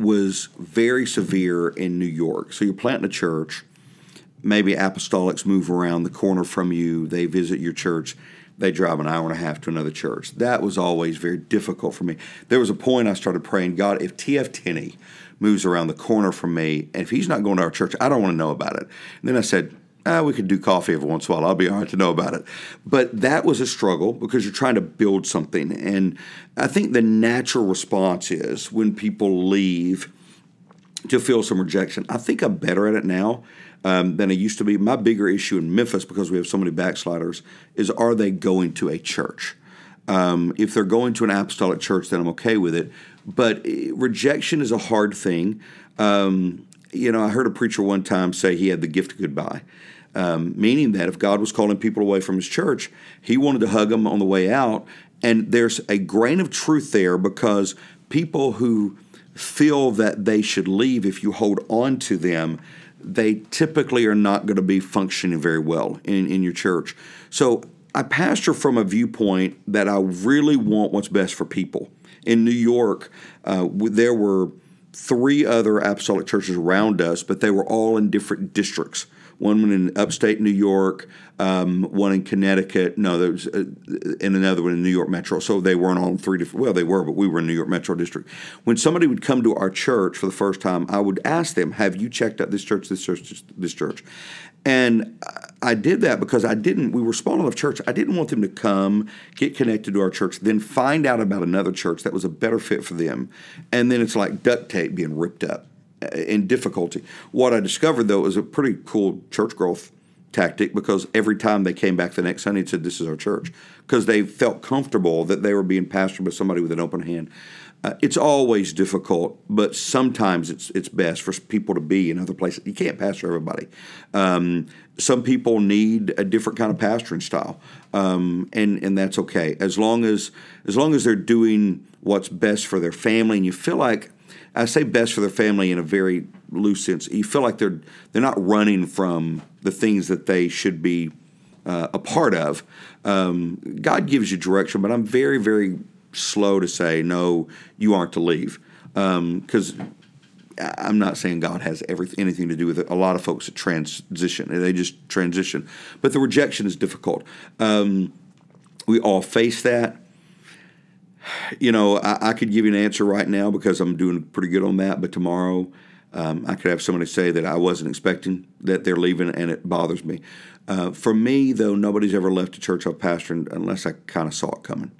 was very severe in New York. So you're planting a church. Maybe apostolics move around the corner from you. They visit your church. They drive an hour and a half to another church. That was always very difficult for me. There was a point I started praying, God, if T F Tinney moves around the corner from me, and if he's not going to our church, I don't want to know about it. And then I said, ah, we could do coffee every once in a while. I'll be all right to know about it. But that was a struggle because you're trying to build something. And I think the natural response is when people leave to feel some rejection. I think I'm better at it now Um, than it used to be. My bigger issue in Memphis, because we have so many backsliders, is are they going to a church? Um, if they're going to an apostolic church, then I'm okay with it. But rejection is a hard thing. Um, you know, I heard a preacher one time say he had the gift of goodbye, um, meaning that if God was calling people away from his church, he wanted to hug them on the way out. And there's a grain of truth there, because people who feel that they should leave, if you hold on to them, they typically are not going to be functioning very well in, in your church. So I pastor from a viewpoint that I really want what's best for people. In New York, uh, there were three other apostolic churches around us, but they were all in different districts. One in upstate New York, um, one in Connecticut, no, there was, uh, and another one in New York Metro. So they weren't all in three different, well, they were, but we were in New York Metro District. When somebody would come to our church for the first time, I would ask them, have you checked out this church, this church, this church? And I did that because I didn't, we were small enough church, I didn't want them to come, get connected to our church, then find out about another church that was a better fit for them. And then it's like duct tape being ripped up. In difficulty. What I discovered, though, is a pretty cool church growth tactic, because every time they came back the next Sunday and said, this is our church, because they felt comfortable that they were being pastored by somebody with an open hand. Uh, it's always difficult, but sometimes it's it's best for people to be in other places. You can't pastor everybody. Um, some people need a different kind of pastoring style, um, and and that's okay, as long as as long as they're doing what's best for their family. And you feel like, I say best for their family in a very loose sense. You feel like they're they're not running from the things that they should be uh, a part of. Um, God gives you direction, but I'm very, very slow to say, no, you aren't to leave. Because um, I'm not saying God has everything, anything to do with it. A lot of folks that transition, they just transition. But the rejection is difficult. Um, we all face that. You know, I, I could give you an answer right now because I'm doing pretty good on that, but tomorrow um, I could have somebody say that I wasn't expecting, that they're leaving, and it bothers me. Uh, for me, though, nobody's ever left a church I've pastored unless I kind of saw it coming,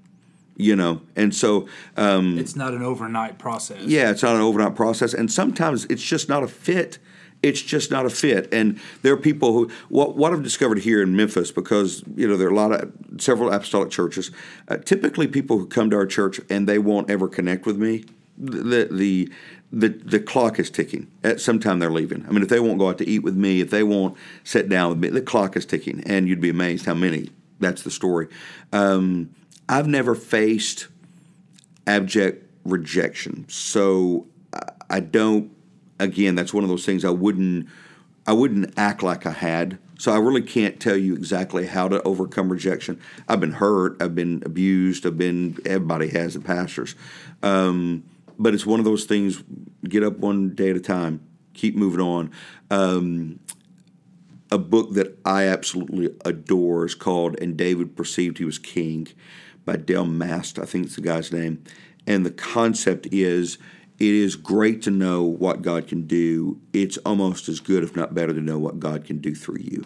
you know. And so um, – It's not an overnight process. Yeah, it's not an overnight process, and sometimes it's just not a fit. It's just not a fit. And there are people who what, – what I've discovered here in Memphis, because, you know, there are a lot of – several apostolic churches, uh, typically people who come to our church and they won't ever connect with me, the, the the the clock is ticking. At some time they're leaving. I mean, if they won't go out to eat with me, if they won't sit down with me, the clock is ticking. And you'd be amazed how many. That's the story. Um, I've never faced abject rejection, so I, I don't. Again, that's one of those things I wouldn't I wouldn't act like I had. So I really can't tell you exactly how to overcome rejection. I've been hurt. I've been abused. I've been – everybody has the pastors. Um, but it's one of those things, get up one day at a time, keep moving on. Um, a book that I absolutely adore is called And David Perceived He Was King by Del Mast, I think it's the guy's name. And the concept is – it is great to know what God can do. It's almost as good, if not better, to know what God can do through you.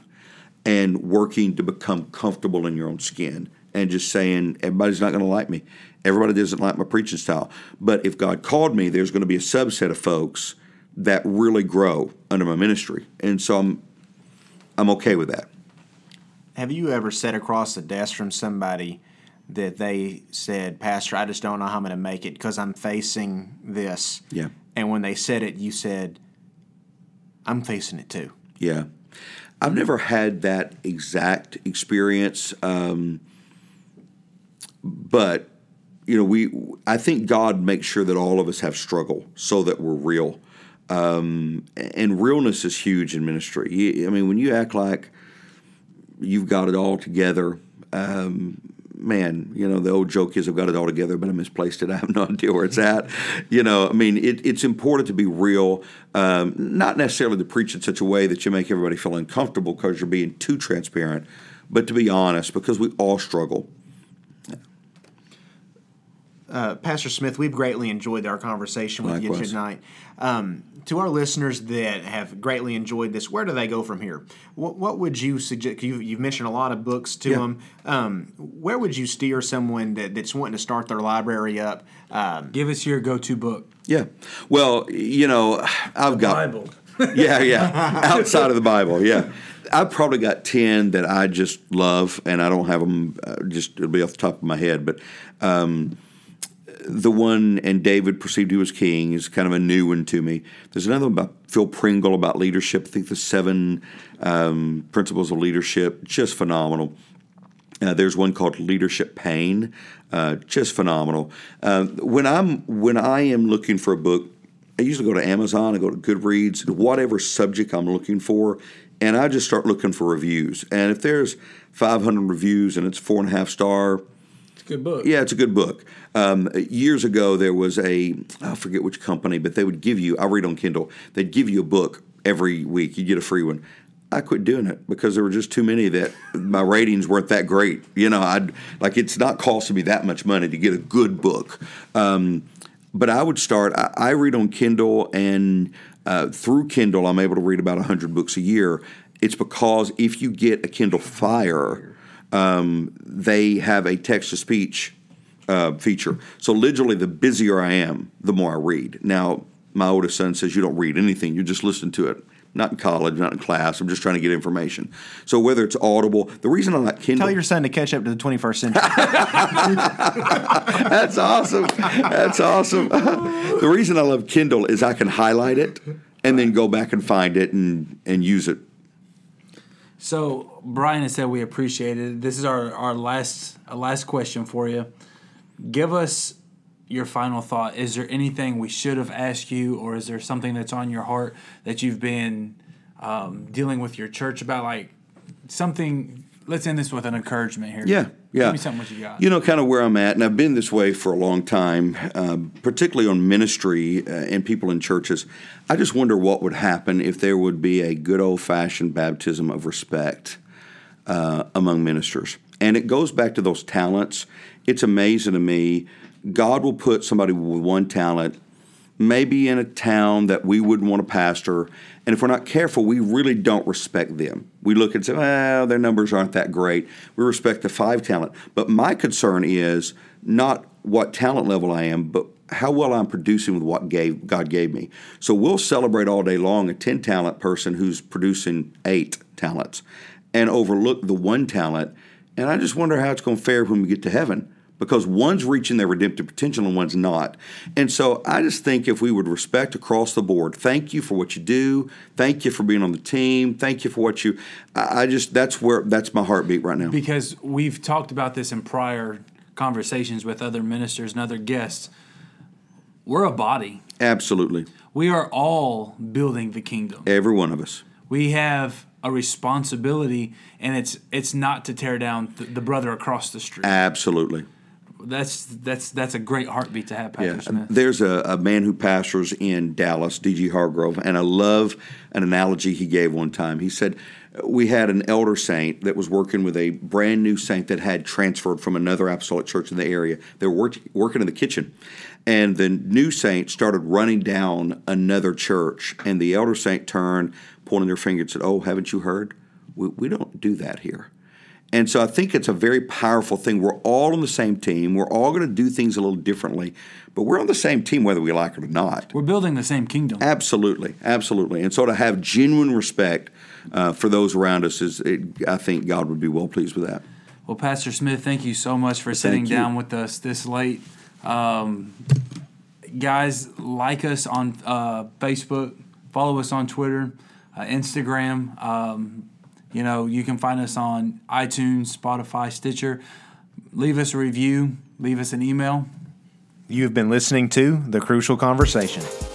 And working to become comfortable in your own skin and just saying, everybody's not going to like me. Everybody doesn't like my preaching style. But if God called me, there's going to be a subset of folks that really grow under my ministry. And so I'm, I'm okay with that. Have you ever sat across the desk from somebody that they said, Pastor, I just don't know how I'm going to make it because I'm facing this? Yeah. And when they said it, you said, I'm facing it too. Yeah. I've never had that exact experience. Um, but, you know, we I think God makes sure that all of us have struggle so that we're real. Um, and realness is huge in ministry. I mean, when you act like you've got it all together, um, man, you know, the old joke is I've got it all together, but I misplaced it. I have no idea where it's at. You know, I mean, it, it's important to be real, um, not necessarily to preach in such a way that you make everybody feel uncomfortable because you're being too transparent, but to be honest, because we all struggle. Uh, Pastor Smith, we've greatly enjoyed our conversation with Likewise. You tonight. Um, to our listeners that have greatly enjoyed this, where do they go from here? What, what would you suggest? You've, you've mentioned a lot of books to yeah. them. Um, where would you steer someone that, that's wanting to start their library up? Um, Give us your go-to book. Yeah. Well, you know, I've the got... Bible. yeah, yeah. Outside of the Bible, yeah. I've probably got ten that I just love, and I don't have them, uh, just it'll be off the top of my head, but... Um, The one, And David Perceived He Was King, is kind of a new one to me. There's another one by Phil Pringle about leadership. I think the seven um, principles of leadership, just phenomenal. Uh, there's one called Leadership Pain, uh, just phenomenal. Uh, when I'm when I am looking for a book, I usually go to Amazon, I go to Goodreads, whatever subject I'm looking for, and I just start looking for reviews. And if there's five hundred reviews and it's four and a half star, good book. Yeah, it's a good book. Um, years ago, there was a, I forget which company, but they would give you, I read on Kindle, they'd give you a book every week. You get a free one. I quit doing it because there were just too many that my ratings weren't that great. You know, I'd like, it's not costing me that much money to get a good book. Um, but I would start, I, I read on Kindle, and uh, through Kindle, I'm able to read about one hundred books a year. It's because if you get a Kindle Fire, Um, they have a text-to-speech uh, feature. So literally, the busier I am, the more I read. Now, my oldest son says, you don't read anything. You just listen to it. Not in college, not in class. I'm just trying to get information. So whether it's Audible, the reason I like Kindle. Tell your son to catch up to the twenty-first century. That's awesome. That's awesome. The reason I love Kindle is I can highlight it and then go back and find it and, and use it. So Brian has said we appreciate it. This is our, our last our last question for you. Give us your final thought. Is there anything we should have asked you, or is there something that's on your heart that you've been um, dealing with your church about? Like something. Let's end this with an encouragement here. Yeah, yeah. Give me something what you got. You know, kind of where I'm at, and I've been this way for a long time, um, particularly on ministry uh, and people in churches. I just wonder what would happen if there would be a good old-fashioned baptism of respect uh, among ministers. And it goes back to those talents. It's amazing to me. God will put somebody with one talent maybe in a town that we wouldn't want to pastor, and if we're not careful, we really don't respect them. We look and say, well, their numbers aren't that great. We respect the five talent. But my concern is not what talent level I am, but how well I'm producing with what gave, God gave me. So we'll celebrate all day long a ten-talent person who's producing eight talents and overlook the one talent, and I just wonder how it's going to fare when we get to heaven, because one's reaching their redemptive potential and one's not. And so I just think if we would respect across the board, thank you for what you do, thank you for being on the team, thank you for what you – I just – that's where – that's my heartbeat right now. Because we've talked about this in prior conversations with other ministers and other guests. We're a body. Absolutely. We are all building the kingdom. Every one of us. We have – a responsibility, and it's it's not to tear down th- the brother across the street. Absolutely. That's that's that's a great heartbeat to have, Pastor yeah. Smith. There's a, a man who pastors in Dallas, D G Hargrove, and I love an analogy he gave one time. He said, we had an elder saint that was working with a brand new saint that had transferred from another apostolic church in the area. They were work, working in the kitchen, and the new saint started running down another church, and the elder saint turned, pointing their finger and said, oh, haven't you heard? We, we don't do that here. And so I think it's a very powerful thing. We're all on the same team. We're all going to do things a little differently, but we're on the same team whether we like it or not. We're building the same kingdom. Absolutely, absolutely. And so to have genuine respect uh, for those around us, is, it, I think God would be well pleased with that. Well, Pastor Smith, thank you so much for well, sitting down with us this late. Um, guys, like us on uh, Facebook. Follow us on Twitter. Uh, Instagram, um, you know, you can find us on iTunes, Spotify, Stitcher. Leave us a review. Leave us an email. You've been listening to The Crucial Conversation.